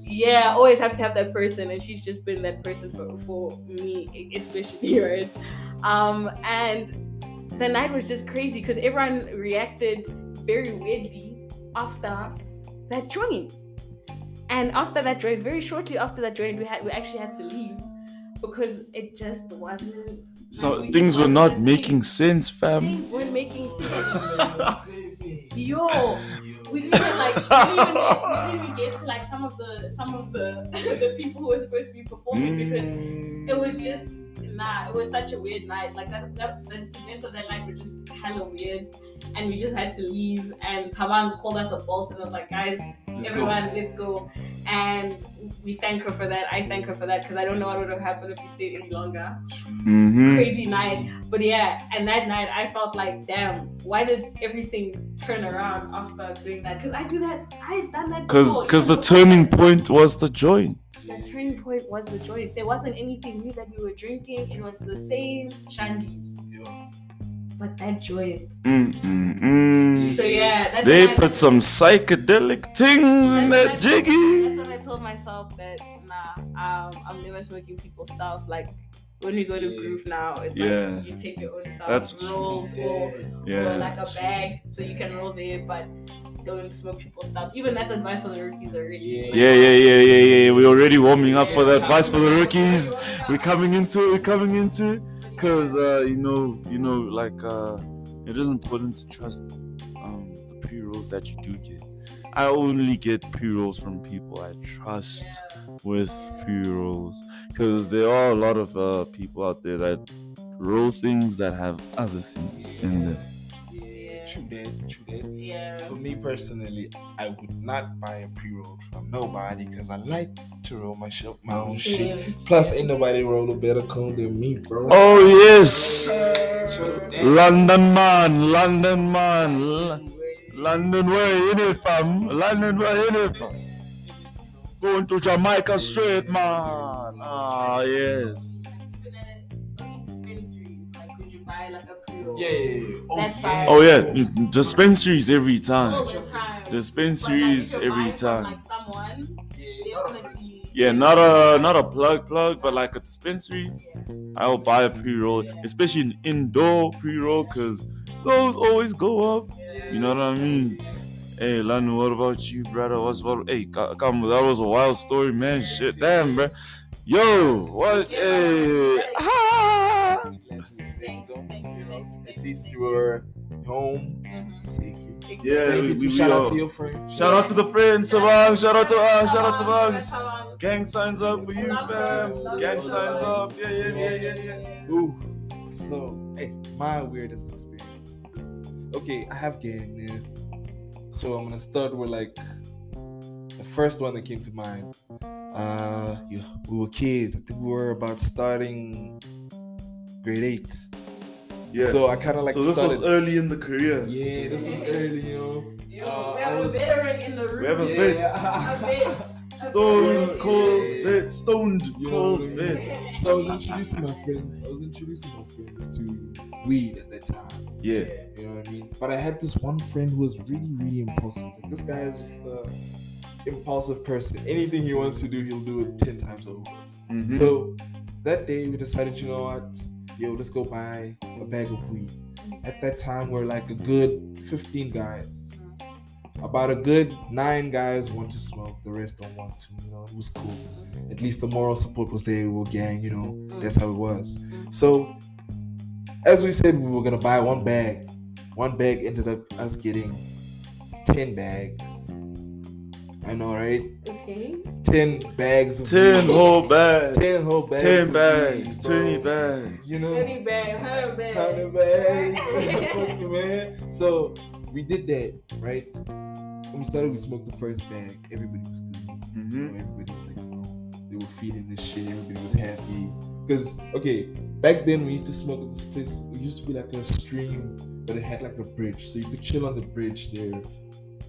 Yeah, I always have to have that person, and she's just been that person for, for me, especially, right? Um, and the night was just crazy because everyone reacted very weirdly after that joint. And after that joint, very shortly after that joint, we had we actually had to leave because it just wasn't. So like, we things were not making sense, fam. Things weren't making sense. Yo. We didn't even like we didn't even, get to, we didn't even get to like some of the some of the the people who were supposed to be performing because it was just nah it was such a weird night. Like that, that the events of that night were just hella weird, and we just had to leave, and Taban called us a bolt and I was like, guys, let's everyone go. Let's go. And we thank her for that. I thank her for that because I don't know what would have happened if we stayed any longer. Mm-hmm. Crazy night. But yeah, and that night I felt like, damn, why did everything turn around after doing that? Because I do that, I've done that before. Because the turning point was the joint. The turning point was the joint. There wasn't anything new that we were drinking. It was the same shandies. Yeah. But that joint. Mm, mm, mm. So yeah, that's they put I, some psychedelic things in that jiggy. Told, that's when I told myself that nah, um, I'm never smoking people's stuff. Like when we go to groove now, it's yeah. like you take your own stuff, that's roll or, yeah. or like a bag, so you can roll there, but don't smoke people's stuff. Even that's advice for the rookies already. Yeah, like, yeah, yeah, yeah, yeah, yeah. We're already warming up yeah, for the advice for the rookies. We're coming into it. We're coming into it. Because uh, you know, you know, like uh, it is important to trust um, the pre-rolls that you do get. I only get pre-rolls from people I trust with pre-rolls, because there are a lot of uh, people out there that roll things that have other things in them. True that, true that. Yeah. For me personally, I would not buy a pre-roll from nobody because I like to roll my, sh- my own Same. shit. Plus, ain't nobody roll a better cone than me, bro. Oh, yes. Yeah. London man, London man. London way, London way in it, fam. London way in it, fam. Going to Jamaica straight, man. Ah, yes. Buy like a pre-roll. Yeah, yeah, yeah. Oh, that's fine. Oh yeah, dispensaries every time. Oh, time. Dispensaries like every time. Like someone, yeah, not be... yeah, not a not a plug plug, but like a dispensary. Yeah. I'll buy a pre-roll, yeah. especially an indoor pre-roll, cause those always go up. Yeah. You know what I mean? Yeah. Hey, Lanu, what about you, brother? What's about? Hey, Camo, that was a wild story, man. Yeah, Shit, dude. damn, bro. Yo, what? Yeah, hey. Safe though, you know, at least you were home. Mm-hmm. Safe. Yeah, Thank we, we, shout we out to your friend. Shout yeah. out to the friend, Tabang. Shout out to Bang. Shout out to Bang. Gang signs up for you, fam. Gang signs up. Yeah, yeah, yeah, yeah, yeah. Ooh. So, hey, my weirdest experience. Okay, I have gang, man. So I'm gonna start with like the first one that came to mind. Uh, yeah, we were kids. I think we were about starting. Grade eight. Yeah. So I kind of like. So this started... was early in the career. Yeah, this was early, yo. yo uh, we have I was... a veteran in the room. We have a yeah. vet. a vet. Stone cold yeah. vet. Stoned yo, cold vet. Yeah. So I was introducing my friends. I was introducing my friends to weed at that time. Yeah. You know what I mean? But I had this one friend who was really, really impulsive. Like this guy is just the impulsive person. Anything he wants to do, he'll do it ten times over. Mm-hmm. So that day we decided, you know what? Yo, let's go buy a bag of weed. At that time, we're like a good fifteen guys. About a good nine guys want to smoke. The rest don't want to, you know. It was cool. At least the moral support was there. We were gang, you know. That's how it was. So, as we said, we were going to buy one bag. One bag ended up us getting ten bags. I know, right? Okay. Ten bags of Ten weed. whole bags. Ten whole bags. Ten bags. Weed, Twenty bags. You know? Twenty bags. Hundred bags. Hundred bags. Man. So we did that, right? When we started, we smoked the first bag. Everybody was good. Mm-hmm. You know, everybody was like, you know, they were feeding this shit. Everybody was happy. Because, okay, back then we used to smoke at this place. It used to be like a stream, but it had like a bridge. So you could chill on the bridge there.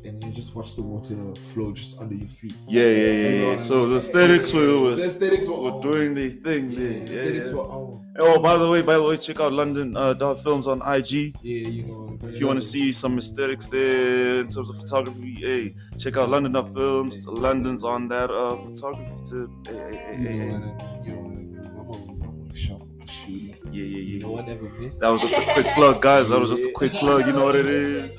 And you just watch the water flow just under your feet. Yeah, yeah, yeah. You know, yeah. So the aesthetics were, were, the aesthetics were, were doing their thing. Yeah, yeah, the aesthetics yeah. were on. Oh, by the way, by the way, check out London uh, Dark Films on I G. Yeah, you know. If you want to see some aesthetics there in terms of photography, hey, check out London Dark Films. Yeah. London's on that uh, photography tip. Hey, hey, hey, hey, you know what I mean? You know what I mean? I'm always on the shop. Yeah, yeah, yeah. You know, I never missed. That was just a quick plug, guys. That was just a quick plug. You know what it is.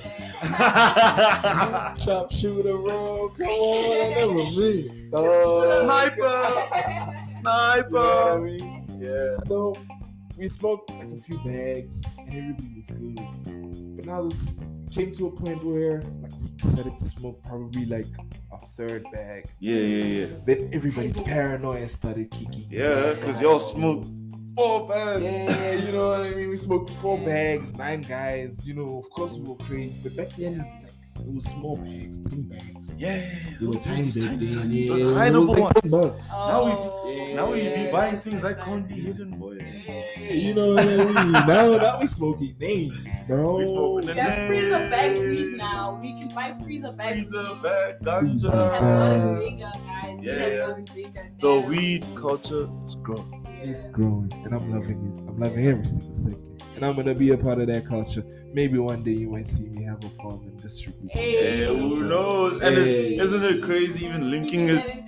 Chop, shooter, roll. Come on, I never missed. Oh. Sniper, sniper. You know what I mean? Yeah. So we smoked like a few bags, and everybody was good. But now this came to a point where like we decided to smoke probably like a third bag. Yeah, yeah, yeah. Then everybody's paranoia started kicking. Yeah, because y'all smoked. Four bags. Yeah, you know what I mean? We smoked four bags, nine guys. You know, of course we were crazy. But back then, like, it was small bags, tiny bags. Yeah. It was tiny, tiny, tiny. But hideable ones. ten bucks. Oh. Now, we, yeah. now we be buying things that can't be hidden, boy. Yeah, you know what I mean? now, now we smoking names, bro. We smoking names. There's freezer bag weed now. We can buy freezer bag weed. Freezer bag ganja. We have gotten bigger, guys. Yeah, we have gotten bigger. The weed culture is growing. It's growing, and I'm loving it. I'm loving every single second, and I'm gonna be a part of that culture. Maybe one day you might see me have a farm and distribute. Hey, who knows? And hey. it, isn't it crazy even linking it?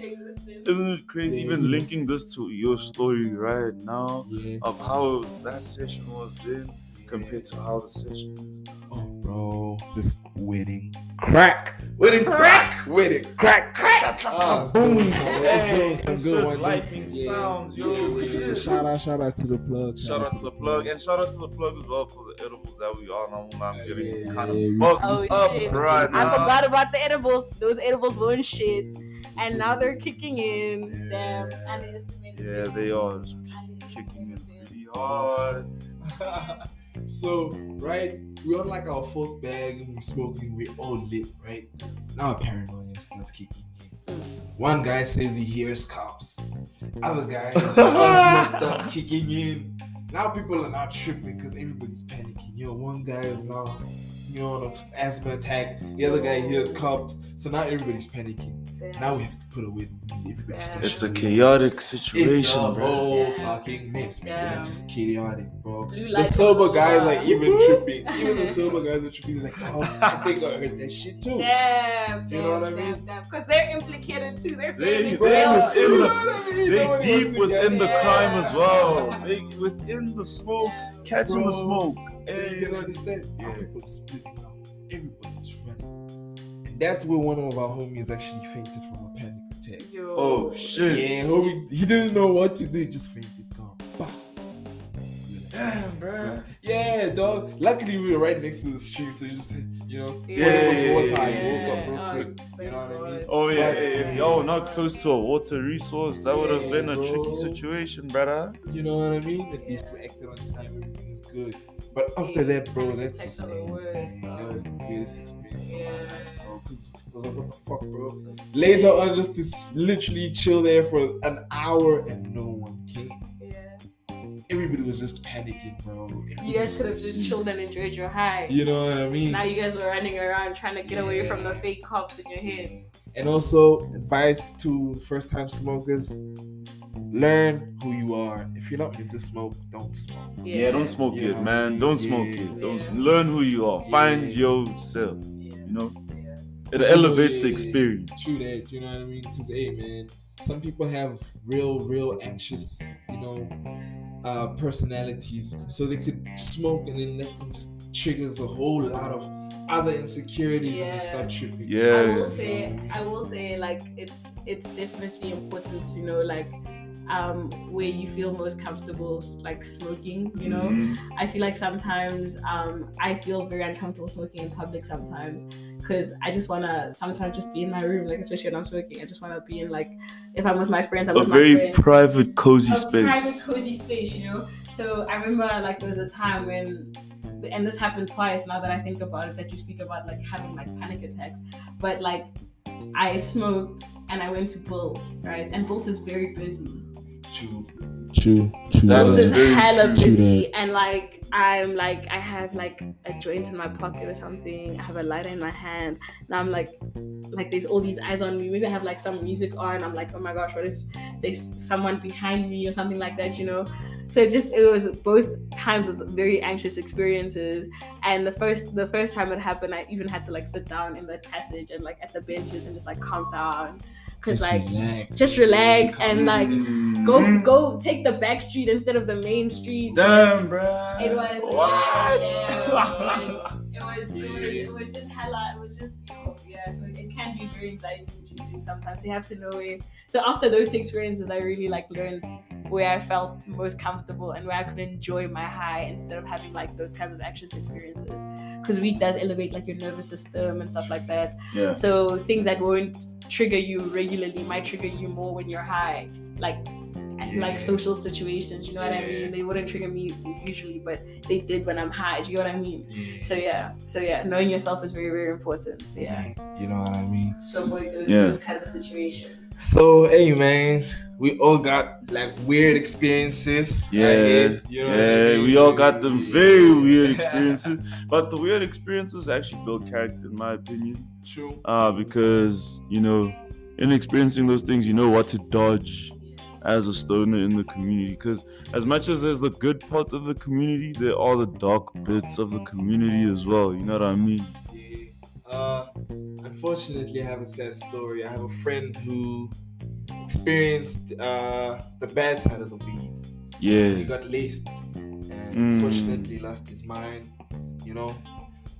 Isn't it crazy hey. even linking this to your story right now yeah. of how that session was then compared to how the session is now? Oh, bro, this wedding. Crack, wedding crack, wedding crack, crack. Oh, let's go, some good, good ones. Lighting yeah. sounds, yo. Yeah. Yeah. Shout out, shout out to the plug. Shout, shout out to the plug, and shout out to the plug as well for the edibles that we all know. I'm getting yeah, kind yeah, of fucked oh, up right now. I forgot about the edibles. Those edibles weren't shit, and now they're kicking in. Yeah. Damn, underestimated. Yeah, they are kicking in pretty hard. So, right, we're on like our fourth bag, we're smoking, we're all lit, right? Now paranoia starts kicking in. One guy says he hears cops. Other guy starts kicking in. Now people are not tripping because everybody's panicking. You know, one guy is now, you know, on an asthma attack. The other guy hears cops. So now everybody's panicking. Yeah. Now we have to put away the weed. Everybody's yeah. It's a chaotic situation, it's a bro. whole yeah. fucking mess. People yeah. are just chaotic, bro. Like the sober guys are even tripping. Even the sober guys are tripping. They're like, oh, I think I heard that shit too. Yeah, you know what I mean? Because they're implicated too. They're they, they, well, they, you know what I mean? They deep within the yeah. crime as well. They within the smoke, catching bro, the smoke. So hey. You can understand how yeah. people are splitting up. Everybody's running. That's where one of our homies actually fainted from a panic attack. Yo. Oh shit! Yeah, homie, he didn't know what to do. He just fainted. Gone. Damn, bro. Yeah, dog. Luckily we were right next to the stream, so just you know, yeah, yeah, water. Yeah. Woke up real oh, quick. You know what I mean? Oh yeah. But, if y'all were not close to a water resource, that yeah, would have been a bro. tricky situation, brother. You know what I mean? At least we acted on time. Everything was good. But after that, bro, that's man, worst, that was the greatest experience yeah. of my life, bro. Because I was like, what the fuck, bro? Later on, just to literally chill there for an hour and no one came. Yeah. Everybody was just panicking, bro. Everybody you guys could have just chilled and enjoyed your high. You know what I mean? Now you guys were running around trying to get yeah. away from the fake cops in your head. Yeah. And also, advice to first-time smokers. Learn who you are. If you're not meant to smoke, don't smoke. Yeah, yeah don't smoke you it, man. Don't yeah. smoke it. Don't yeah. learn who you are. Yeah. Find yourself. Yeah. You know, yeah. it elevates yeah. the experience. True that. You know what I mean? Because hey, man, some people have real, real anxious, you know, uh, personalities. So they could smoke and then that just triggers a whole lot of other insecurities yeah. and they start tripping. Yeah. I will say, I will say, like it's it's definitely important to know, like. Um, where you feel most comfortable, like smoking, you know. Mm-hmm. I feel like sometimes um, I feel very uncomfortable smoking in public sometimes because I just want to sometimes just be in my room, like especially when I'm smoking. I just want to be in like, if I'm with my friends, I'm a with my friends. A very private, cozy a space. private, cozy space, you know. So I remember like there was a time when, and this happened twice now that I think about it, that you speak about like having like panic attacks, but like I smoked and I went to Bolt, right? And Bolt is very busy. True, true, true. That is hella busy, and like I'm like I have like a joint in my pocket or something. I have a lighter in my hand. Now I'm like, like there's all these eyes on me. Maybe I have like some music on. I'm like, oh my gosh, what if there's someone behind me or something like that, you know? So it just it was both times was very anxious experiences. And the first the first time it happened, I even had to like sit down in the passage and like at the benches and just like calm down. Cause just like relax. just relax and like go go take the back street instead of the main street. Damn, bro. It was what? Yeah, it, was, it, was, yeah. it was it was just hella. It was just yeah. So it can be very anxiety inducing sometimes. So you have to know it. So after those two experiences, I really like learned where I felt most comfortable and where I could enjoy my high instead of having like those kinds of anxious experiences. Because weed does elevate like your nervous system and stuff like that. Yeah. So things that won't trigger you regularly might trigger you more when you're high, like yeah. like social situations. You know yeah. what I mean? They wouldn't trigger me usually, but they did when I'm high. Do you know what I mean? Yeah. So yeah, so yeah, knowing yourself is very very important. Yeah. You know what I mean? So avoid those, yeah. those kinds of situations. So hey man, we all got like weird experiences. Yeah, right? You know yeah, I mean? we all got them very weird experiences. But the weird experiences actually build character, in my opinion. True. Uh, because you know, in experiencing those things, you know what to dodge as a stoner in the community. Because as much as there's the good parts of the community, there are the dark bits of the community as well. You know what I mean? Uh, unfortunately, I have a sad story. I have a friend who experienced uh, the bad side of the weed. Yeah. He got laced and mm. unfortunately lost his mind, you know.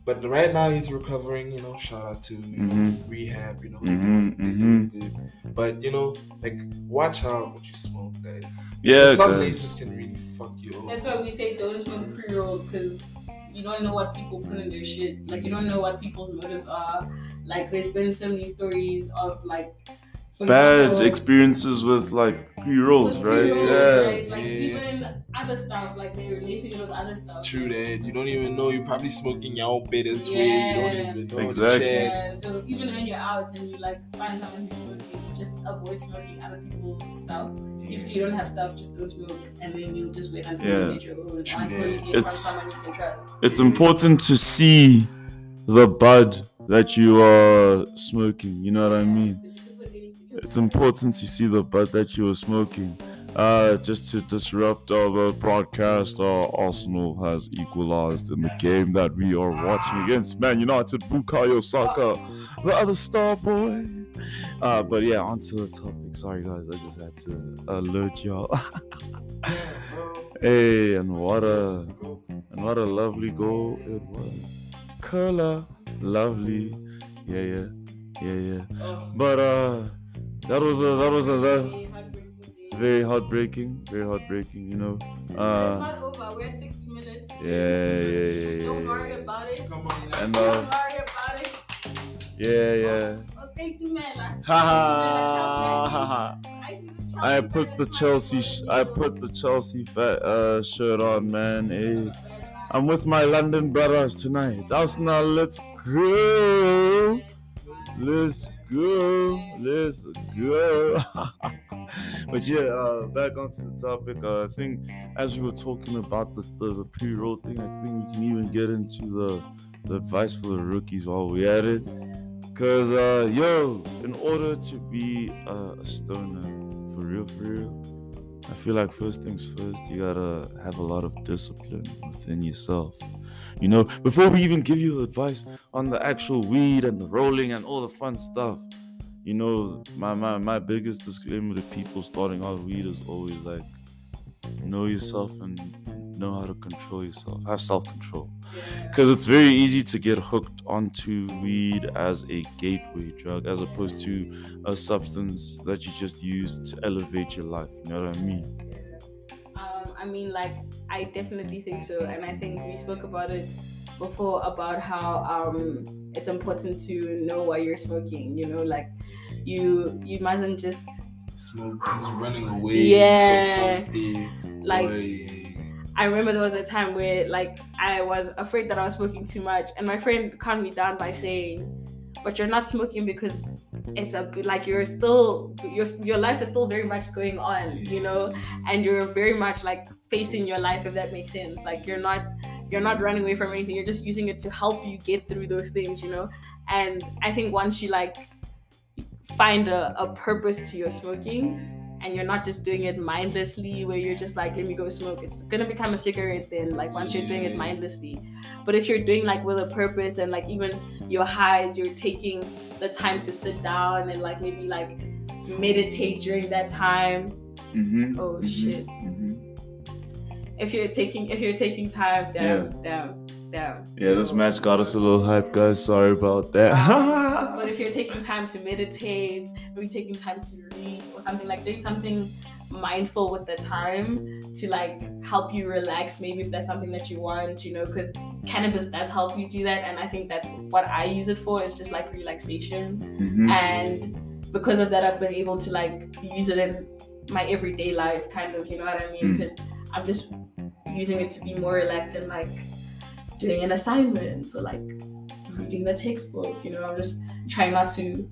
But right now he's recovering, you know, shout out to you mm-hmm. know, rehab, you know, mm-hmm. they're doing good. But, you know, like, watch out what you smoke, guys. Yeah, some places can really fuck you up. That's why we say don't smoke pre-rolls, because you don't know what people put in their shit. Like, you don't know what people's motives are. Like, there's been so many stories of, like, bad example, experiences with like pre-rolls, with right? pre-rolls yeah. right? Like yeah. even other stuff, like their relationship with other stuff. True that. You don't even know. You're probably smoking your own bitters yeah. way. You don't even know. Exactly. Yeah. So even when you're out and you like find someone who's smoking, just avoid smoking other people's stuff. Yeah. If you don't have stuff, just don't smoke, and then you just wait until yeah. you get your own. True until that. You get it's, someone you can trust. It's important to see the bud that you are smoking. You know what I mean? It's important to see the bud that you were smoking. Uh, just to disrupt all the broadcast, uh, Arsenal has equalized in the game that we are watching against Man United. Bukayo Saka, the other star boy. Uh, but yeah, on to the topic. Sorry guys, I just had to alert y'all. Hey, and what a and what a lovely goal it was. Curler, lovely. Yeah, yeah, yeah, yeah. But uh. That was a, that was a, that very heartbreaking, very heartbreaking, you know. Uh, it's not over, we're at sixty minutes. Yeah, yeah, yeah. Don't worry about it. Come on, Don't worry about it. Yeah, yeah. Ha ha ha. I put the Chelsea, I put the Chelsea uh, shirt on, man. Hey, I'm with my London brothers tonight. Arsenal, let's go. Let's go, let's go. But yeah, uh, back onto the topic. Uh, I think as we were talking about the, the, the pre-roll thing, I think we can even get into the, the advice for the rookies while we're at it. Because, uh, yo, in order to be uh, a stoner, for real, for real, I feel like first things first, you gotta have a lot of discipline within yourself. You know, before we even give you advice on the actual weed and the rolling and all the fun stuff, you know, my, my, my biggest disclaimer to people starting out weed is always like, know yourself and know how to control yourself. Have self-control. Because it's very easy to get hooked onto weed as a gateway drug, as opposed to a substance that you just use to elevate your life. You know what I mean? Um, I mean, like, I definitely think so. And I think we spoke about it before about how um, it's important to know why you're smoking, you know, like you you mustn't just smoke is running away yeah. from something. Like away. I remember there was a time where like I was afraid that I was smoking too much, and my friend calmed me down by saying, but you're not smoking because it's a bit like you're still your your life is still very much going on, you know, and you're very much like facing your life, if that makes sense. Like you're not you're not running away from anything, you're just using it to help you get through those things, you know. And I think once you like find a, a purpose to your smoking, and you're not just doing it mindlessly where you're just like, let me go smoke, it's gonna become a cigarette then, like once you're doing it mindlessly. But if you're doing like with a purpose, and like even your highs, you're taking the time to sit down and like maybe like meditate during that time. Mm-hmm. Oh mm-hmm. shit. Mm-hmm. If you're taking if you're taking time, damn, yeah. damn, damn. Yeah, this match got us a little hype, guys. Sorry about that. Um, but if you're taking time to meditate, maybe taking time to read or something, like doing something mindful with the time to like help you relax, maybe if that's something that you want, you know, because cannabis does help you do that. And I think that's what I use it for, is just like relaxation. Mm-hmm. And because of that, I've been able to like use it in my everyday life, kind of, you know what I mean? Because mm-hmm. I'm just using it to be more relaxed and like doing an assignment or like reading the textbook, you know. I'm just trying not to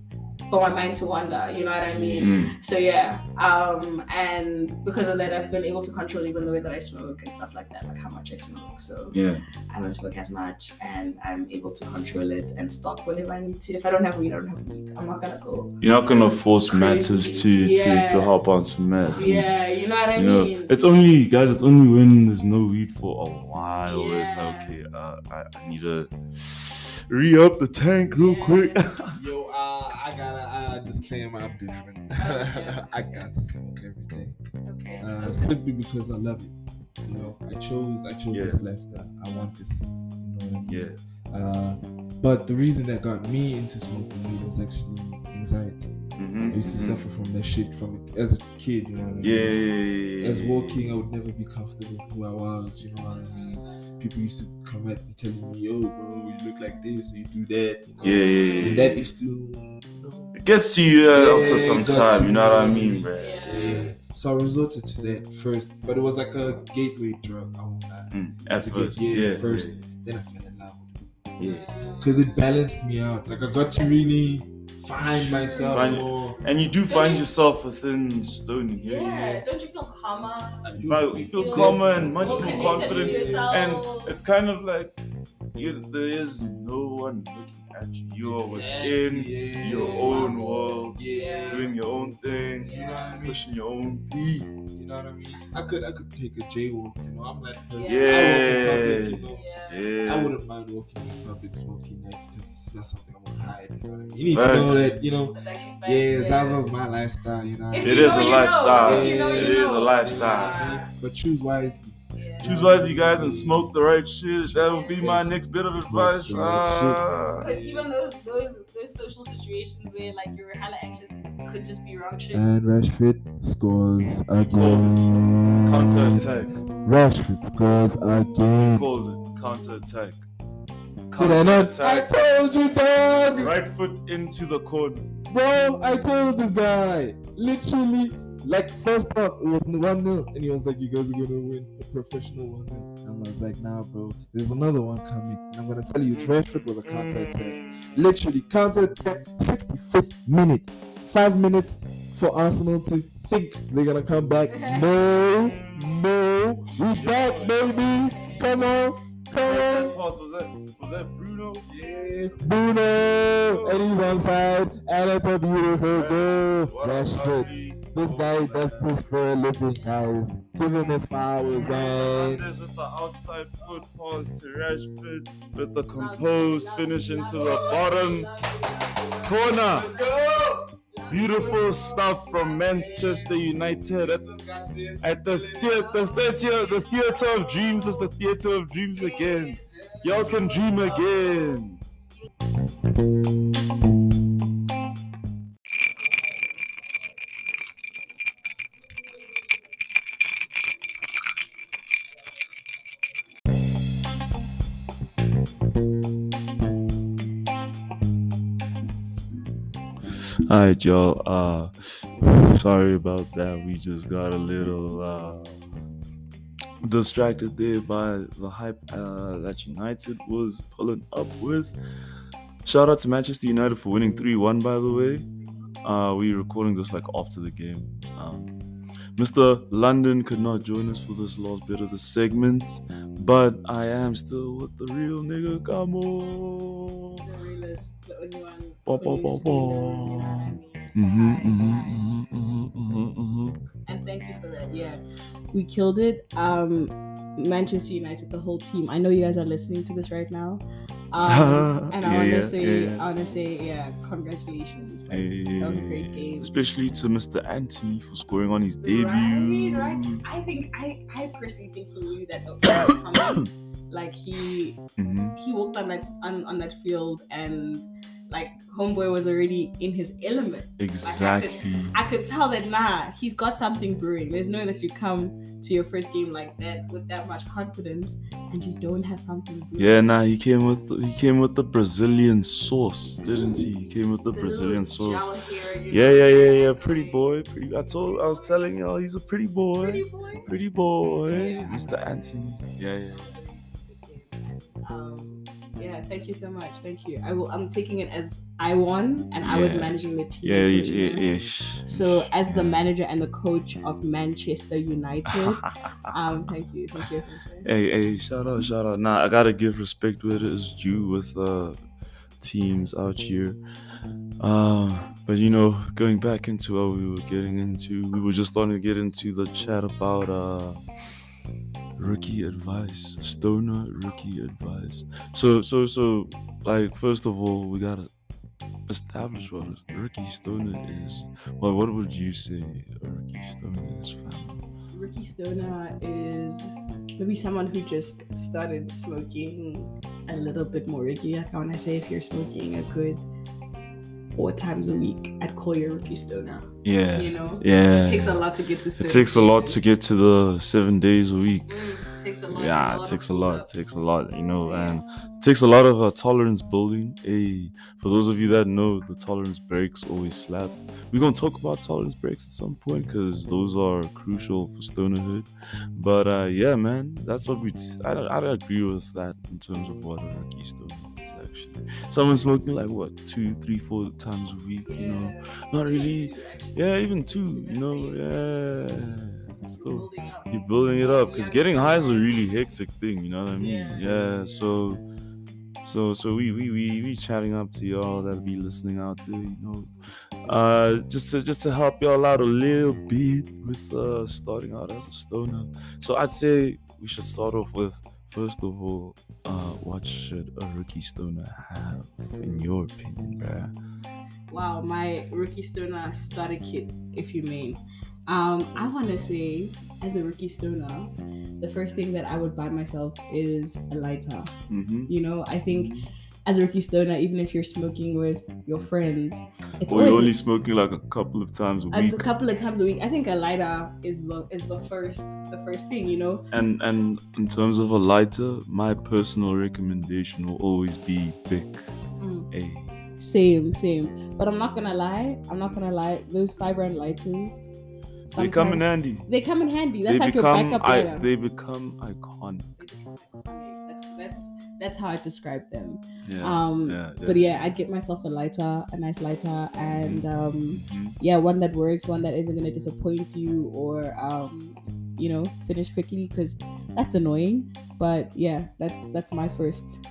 for my mind to wander, you know what I mean? Mm. So yeah, um, and because of that, I've been able to control even the way that I smoke and stuff like that, like how much I smoke. So yeah, I don't smoke as much, and I'm able to control it and stop whenever I need to. If I don't have weed, I don't have weed. I'm not gonna go. You're not gonna force matters to, yeah. to to hop on some meds. Yeah, you know what I you mean? Know, it's only, guys, it's only when there's no weed for a while. Yeah. It's like, okay, uh, I, I need to re-up the tank real yeah. quick. Yo, uh, I got Uh, disclaimer, I'm different. I got to smoke every day, okay. Uh, okay. Simply because I love it. You know, I chose, I chose yeah. this lifestyle. I want this. You know what I mean? Yeah. Uh, but the reason that got me into smoking weed was actually anxiety. Mm-hmm, I used to mm-hmm. suffer from that shit from as a kid. You know what I mean? Yeah, yeah, yeah. As walking, I would never be comfortable with who I was. You know what I mean? People used to come at me telling me, "Yo, bro, you look like this, you do that." You know? Yeah, yeah, yeah. And that used to. You know, gets to you uh, yeah, after some time, you know what I mean, bro? Yeah. yeah. So I resorted to that first, but it was like a gateway drug, I won't lie. Mm, at first, get, yeah, yeah, first, yeah. Then I fell in love. Yeah. Because it balanced me out. Like I got to really find myself find, more. And you do don't find you, yourself within Stony here. Yeah, you know? Don't you feel calmer? You, you, you feel, feel calmer and much more, more confident. And it's kind of like you, there is no one looking at you. You are exactly, within yeah. your own world, yeah. doing your own thing, yeah. you know what I mean? Pushing your own beat. You know what I mean? I could I could take a jaywalk, you know. I'm that person. Yeah. I, public, you know? yeah. I wouldn't mind walking in public smoking that because that's something I'm gonna hide. You know what I mean? You need Thanks. to know that, you know. That's yeah, yeah. Zaza's my lifestyle, you know. It is a lifestyle. It is a lifestyle. But choose wisely. Yeah. Choose wisely, guys, and smoke the right shit. That would be my next bit of advice. Because uh, even those those those social situations where like you're hella anxious could just be wrong shit. And Rashford scores again. Counter attack. Rashford scores again. Called counter attack. Counter I not? attack. I told you, dog. Right foot into the corner. Bro, I told this guy. Literally. Like, first up, it was one nil, and he was like, you guys are going to win a professional one nil. And I was like, nah, bro, there's another one coming. And I'm going to tell you, it's Rashford with a counter-attack. Literally, counter-attack, sixty-fifth minute. Five minutes for Arsenal to think they're going to come back. No, no, we back, baby. Come on, come on. Was that, was that Bruno? Yeah, Bruno. And he's onside, and it's a beautiful goal. Rashford. This guy does this for a living, guys. Give him his flowers, man. Hernandez with the outside foot pass to Rashford with the composed finish into the bottom corner. Let's go! Beautiful stuff from Manchester United at, at the theater, the theater, the theater of dreams is the theater of dreams again. Y'all can dream again. Alright, y'all, uh, sorry about that, we just got a little uh, distracted there by the hype uh, that United was pulling up with. Shout out to Manchester United for winning three one, by the way. Uh, we're recording this like after the game. Um, Mister London could not join us for this last bit of the segment, but I am still with the real nigga, Camo. The realest, the only one. Ba, ba, ba, ba. You know what I mean? Mm-hmm, bye, mm-hmm, bye. Mm-hmm, mm-hmm. And thank you for that. Yeah, we killed it. Um, Manchester United, the whole team. I know you guys are listening to this right now. Um, and I yeah, want to say, yeah. I want to say, yeah, congratulations. Like, yeah. That was a great game. Especially to Mister Anthony for scoring on his debut. Right, right. I think I, I personally think he knew that that was coming. Like he, mm-hmm. he walked on that on, on that field and. Like, homeboy was already in his element. Exactly. Like I, could, I could tell that, nah, he's got something brewing. There's no way that you come to your first game like that with that much confidence and you don't have something brewing. Yeah, nah, he came with he came with the Brazilian sauce, didn't he? He came with the, the Brazilian sauce. Here, you know? Yeah, yeah, yeah, yeah. Pretty boy. Pretty. I told. I was telling y'all, he's a pretty boy. Pretty boy. Pretty boy. Yeah, Mister Anthony. Yeah, yeah. Um, Yeah, thank you so much. Thank you. I will. I'm taking it as I won, and yeah. I was managing the team. Yeah, yeah, yeah. So as the manager and the coach of Manchester United, um, thank you, thank you. Hey, hey, shout out, shout out. Nah, I gotta give respect where it is due with uh, teams out here. Uh, but you know, going back into what we were getting into, we were just starting to get into the chat about. Uh, Rookie advice, stoner rookie advice. So, so, so, like, first of all, we gotta establish what a rookie stoner is. Well, what would you say a rookie stoner is, fam? Rookie stoner is maybe someone who just started smoking a little bit more regular. Like I wanna say, if you're smoking a good four times a week, I'd call you a rookie stoner. Yeah, you know, yeah. It takes a lot to get to. It takes a lot to get to the seven days a week. Mm. takes a lot. Yeah, it takes a lot. Takes a lot. You know, and it takes a lot of uh, tolerance building. Hey, for those of you that know, the tolerance breaks always slap. We're gonna talk about tolerance breaks at some point because those are crucial for stonerhood. But uh, yeah, man, that's what we. T- I don't. I don't agree with that in terms of what a rookie stoner is actually. Someone smoking like what two, three, four times a week. You know, not really. Yeah, even two. You know, yeah. Still, you're building it up because getting high is a really hectic thing, you know what I mean? Yeah, so so so we we we, we chatting up to y'all that'll be listening out there, you know, uh just to just to help y'all out a little bit with uh starting out as a stoner. So I'd say we should start off with, first of all, uh what should a rookie stoner have in your opinion, bruh? Wow, my rookie stoner starter kit, if you mean. Um, I want to say, as a rookie stoner, the first thing that I would buy myself is a lighter. Mm-hmm. You know, I think as a rookie stoner, even if you're smoking with your friends, it's or always, you're only smoking like a couple of times a week. A couple of times a week. I think a lighter is the is the first the first thing, you know. And and in terms of a lighter, my personal recommendation will always be Bic. Mm. Hey. Same, same. But I'm not gonna lie. I'm not gonna lie. Those five brand lighters. Sometimes. They come in handy. They come in handy. That's they like become, your backup lighter. I, they become iconic. They become iconic. That's that's that's how I describe them. Yeah, um, yeah, yeah. But yeah, I'd get myself a lighter, a nice lighter, and um, mm-hmm. yeah, one that works, one that isn't going to disappoint you or um, you know, finish quickly because that's annoying. But yeah, that's that's my first.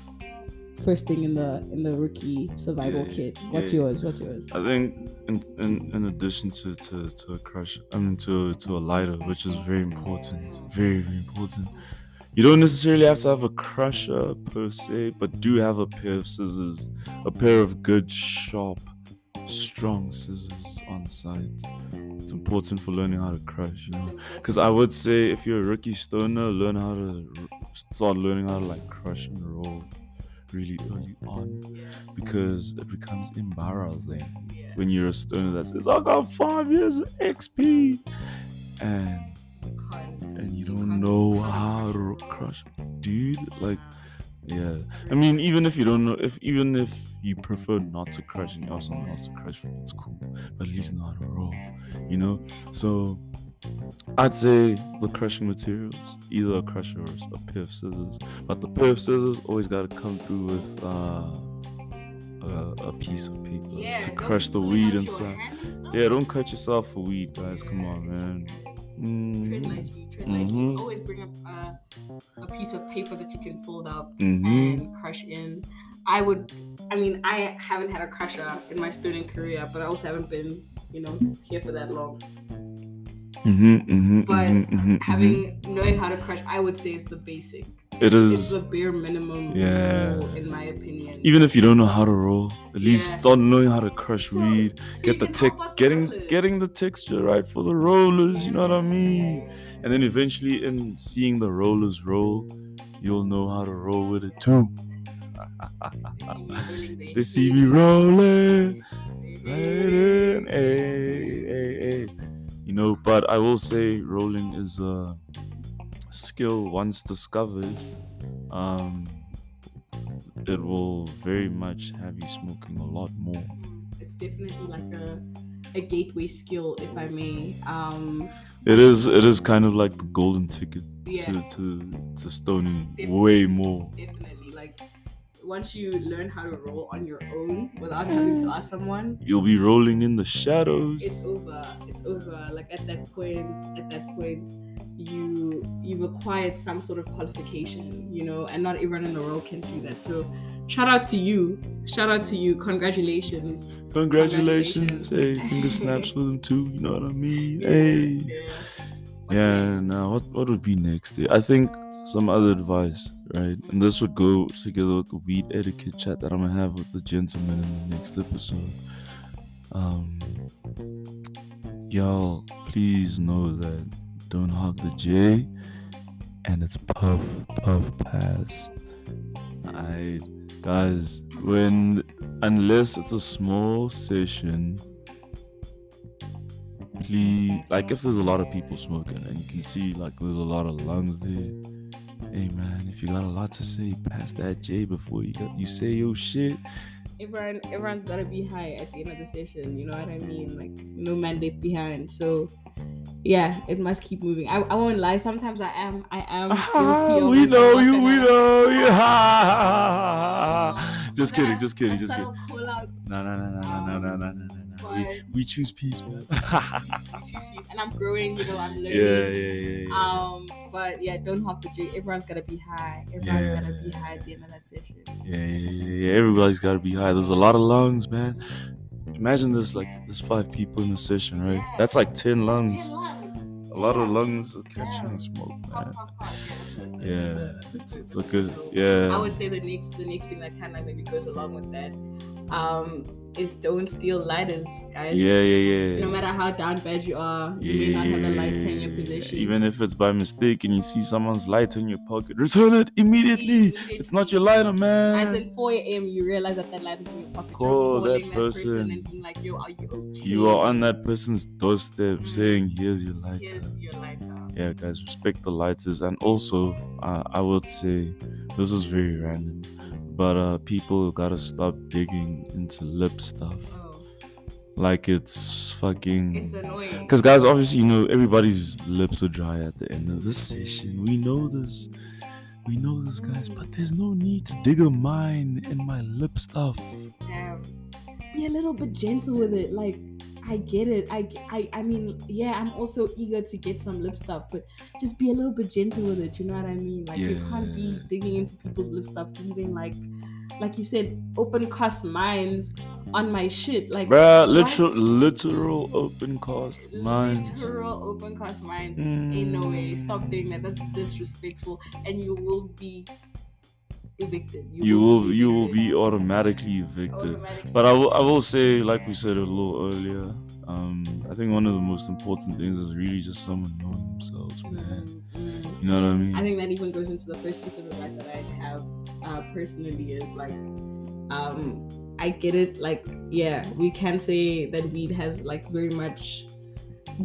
First thing in the in the rookie survival yeah, kit. What's yeah. yours? What's yours? I think in in, in addition to, to, to a crush, I mean to to a lighter, which is very important, very very important. You don't necessarily have to have a crusher per se, but do have a pair of scissors, a pair of good sharp, strong scissors on site. It's important for learning how to crush, you know. Because I would say if you're a rookie stoner, learn how to start learning how to like crush and roll really early on, because it becomes embarrassing yeah. when you're a stoner that says I got five years of X P and and you don't know how to crush, dude. Like, yeah, I mean, even if you don't know, if even if you prefer not to crush and you ask someone else to crush, it's cool, but at least know how to roll, you know. So I'd say the crushing materials, either a crusher or a pair of scissors. But the pair of scissors always got to come through with uh, a, a piece of paper yeah, to crush the weed inside. Yeah, don't cut yourself for weed, guys. Yeah, come on, man. Mm. Tread lightly, tread lightly. Mm-hmm. Always bring up uh, a piece of paper that you can fold up mm-hmm. and crush in. I would, I mean, I haven't had a crusher in my student career, but I also haven't been, you know, here for that long. Mm-hmm, mm-hmm, but mm-hmm, mm-hmm, having knowing how to crush, I would say it's the basic. It is. It's the bare minimum. Yeah. Role, in my opinion. Even if you don't know how to roll, at yeah. least start knowing how to crush so, weed. So get the tick, getting the getting the texture right for the rollers. You know what I mean? And then eventually, in seeing the rollers roll, you'll know how to roll with it too. They see me rolling. Rolling. Hey, hey, hey. You know, but I will say rolling is a skill once discovered. Um, it will very much have you smoking a lot more. It's definitely like a, a gateway skill, if I may. Um, it is. It is kind of like the golden ticket yeah. to, to to stoning. Definitely, way more. Definitely, like. Once you learn how to roll on your own without having to ask someone, you'll be rolling in the shadows. It's over. It's over. Like at that point, at that point, you you've acquired some sort of qualification, you know, and not everyone in the world can do that. So, shout out to you. Shout out to you. Congratulations. Congratulations. Congratulations. Hey, finger snaps with them too. You know what I mean? Yeah, hey. Yeah. Yeah. Now, what what would be next? I think some other advice. Right, and this would go together with the weed etiquette chat that I'm gonna have with the gentleman in the next episode. Um, y'all, please know that don't hog the J, and it's puff, puff, pass. I, guys, when unless it's a small session, please, like if there's a lot of people smoking and you can see like there's a lot of lungs there. Hey man, if you got a lot to say, pass that J before you got, you say your shit. Everyone, everyone's got to be high at the end of the session. You know what I mean? Like, no man left behind. So, yeah, it must keep moving. I, I won't lie. Sometimes I am, I am guilty. We know you. We know you. Just kidding. Just kidding. Just kidding. No, no, no, no, no, no, no, no, no. We, we choose peace, man. we, choose, we choose peace, and I'm growing. You know, I'm learning. Yeah, yeah, yeah. yeah. Um, but yeah, don't hop the J. Everyone's gotta be high. Everyone's yeah. gotta be high at the end of that session. Yeah, yeah, yeah, yeah. Everybody's gotta be high. There's a lot of lungs, man. Imagine this, like, there's five people in a session, right? Yeah. That's like ten lungs. ten lungs. A lot yeah. of lungs are catching yeah. smoke, man. Yeah, it's, it's a good. Yeah. I would say the next, the next thing that kind of maybe goes along with that, um, is don't steal lighters, guys. Yeah, yeah, yeah. No matter how down bad you are, you yeah, may not have a lighter in your possession. Even if it's by mistake and you see someone's lighter in your pocket, return it immediately. immediately. It's not your lighter, man. As in four a.m., you realize that that lighter's in your pocket. Call that, that person. person and being like, yo, are you okay? You are on that person's doorstep saying, here's your lighter. Here's your lighter. Yeah, guys, respect the lighters. And also, uh, I would say, this is very random, but uh, people gotta stop digging into lip stuff. Oh. Like, it's fucking... It's annoying. Because, guys, obviously, you know, everybody's lips are dry at the end of this session. We know this. We know this, guys. But there's no need to dig a mine in my lip stuff. Yeah. Be a little bit gentle with it. Like, I get it. I, I, I mean, yeah, I'm also eager to get some lip stuff, but just be a little bit gentle with it. You know what I mean? Like, yeah. You can't be digging into people's lip stuff, leaving, like, like you said, open cast mines on my shit. Like, bruh, literal, literal open cast mines. Literal open cast mines. Mm. Ain't no way. Stop doing that. That's disrespectful, and you will be evicted. You, you will, will you will be automatically evicted. Automatically. But I will, I will say, like we said a little earlier, um, I think one of the most important things is really just someone knowing themselves, man. Mm-hmm. You know what I mean? I think that even goes into the first piece of advice that I have uh, personally is like, um, I get it. Like, yeah, we can say that weed has like very much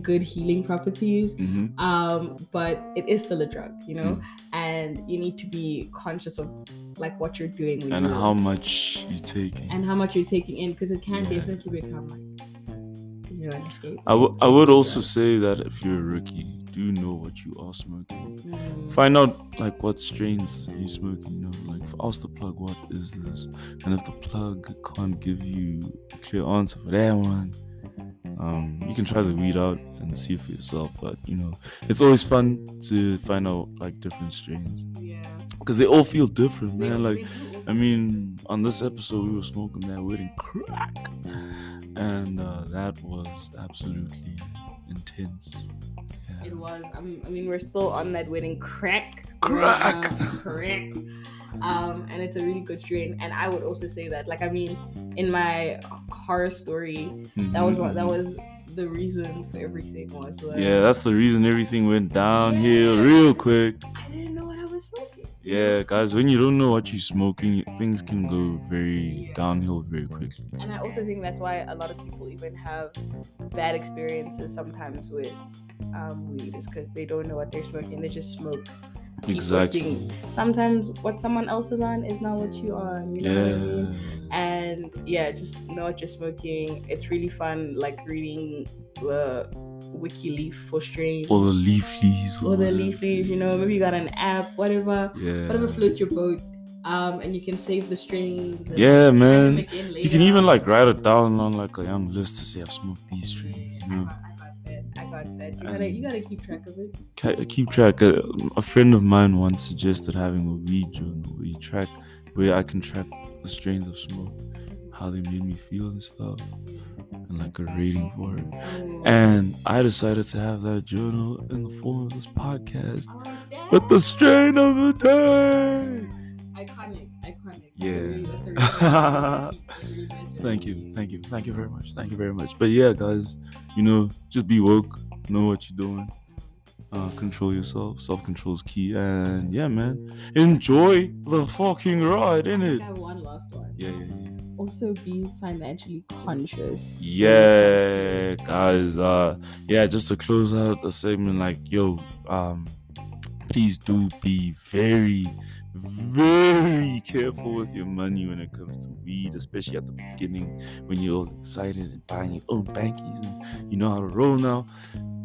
good healing properties, mm-hmm. um but it is still a drug, you know, mm-hmm. and you need to be conscious of like what you're doing and you how work. much you're taking and how much you're taking in, because it can yeah. definitely become like, you know, an escape. I, w- I would also say that if you're a rookie, do know what you are smoking. Mm. Find out like what strains you smoke, you know, like ask the plug, what is this? And if the plug can't give you a clear answer for that one, Um, you can try the weed out and see for yourself, but you know, it's always fun to find out like different strains. Yeah. Because they all feel different, man. Like, I mean, on this episode, we were smoking that Wedding Crack, and uh, that was absolutely intense. Yeah. It was. Um, I mean, we're still on that Wedding Crack. Crack. Um, crack. Um, and it's a really good strain, and I would also say that, like, I mean, in my horror story, mm-hmm. that was what, that was the reason for everything was. Like, yeah, that's the reason everything went downhill yeah. real quick. I didn't know what I was smoking. Yeah, guys, when you don't know what you're smoking, things can go very yeah. downhill very quickly. And I also think that's why a lot of people even have bad experiences sometimes with um, weed, is because they don't know what they're smoking; they just smoke. Exactly. Things. Sometimes what someone else is on is not what you are on, you know yeah. what I mean? And yeah, just know what you're smoking. It's really fun, like reading the wiki leaf for strains. Or the leaflies. Or the leaflies, you know, maybe you got an app, whatever. Yeah. Whatever floats your boat. Um, and you can save the strains. Yeah, man. You can even like write it down on like a young list to say I've smoked these strains, you know. I got that. You gotta, you gotta keep track of it. Keep track. A, a friend of mine once suggested having a weed journal where you track, where I can track the strains of smoke, how they made me feel and stuff, and like a rating for it. And I decided to have that journal in the form of this podcast oh, with the strain of the day. Iconic, iconic. Yeah. Thank you, thank you, thank you very much, thank you very much. But yeah, guys, you know, just be woke, know what you're doing, uh, control yourself. Self-control is key, and yeah, man, enjoy the fucking ride, innit? I have one last one. Yeah, yeah, yeah. Also, be financially conscious. Yeah, guys. Uh, yeah, just to close out the segment, like, yo, um, please do be very, very careful with your money when it comes to weed, especially at the beginning when you're all excited and buying your own bankies and you know how to roll now.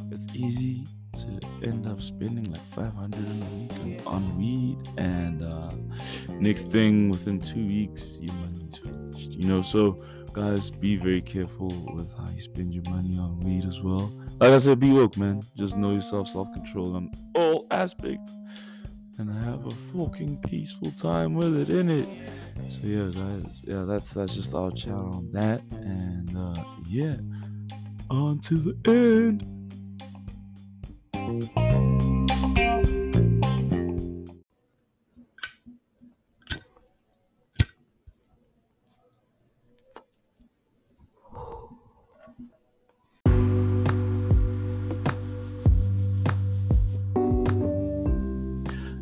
It's easy to end up spending like five hundred a week on weed, and uh, next thing within two weeks your money's finished, you know. So guys, be very careful with how you spend your money on weed as well. Like I said, be woke, man. Just know yourself, self-control on all aspects, and have a fucking peaceful time with it, innit? So yeah, guys, yeah, that's that's just our chat on that, and uh, yeah, on to the end.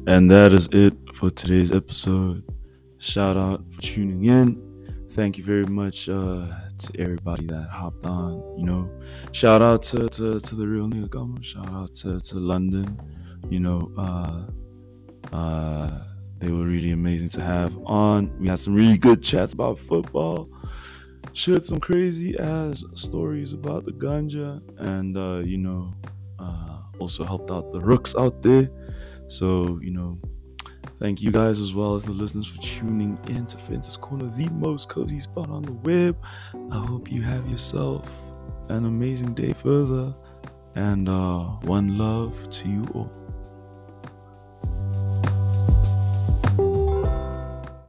And that is it for today's episode. Shout out for tuning in. Thank you very much uh, to everybody that hopped on. You know, shout out to to, to the real nigga Camo. Shout out to, to London. You know, uh, uh, they were really amazing to have on. We had some really good chats about football. Shared some crazy ass stories about the ganja, and uh, you know, uh, also helped out the rooks out there. So, you know, thank you guys as well as the listeners for tuning in to Fence's Corner, the most cozy spot on the web. I hope you have yourself an amazing day further, and uh, one love to you all.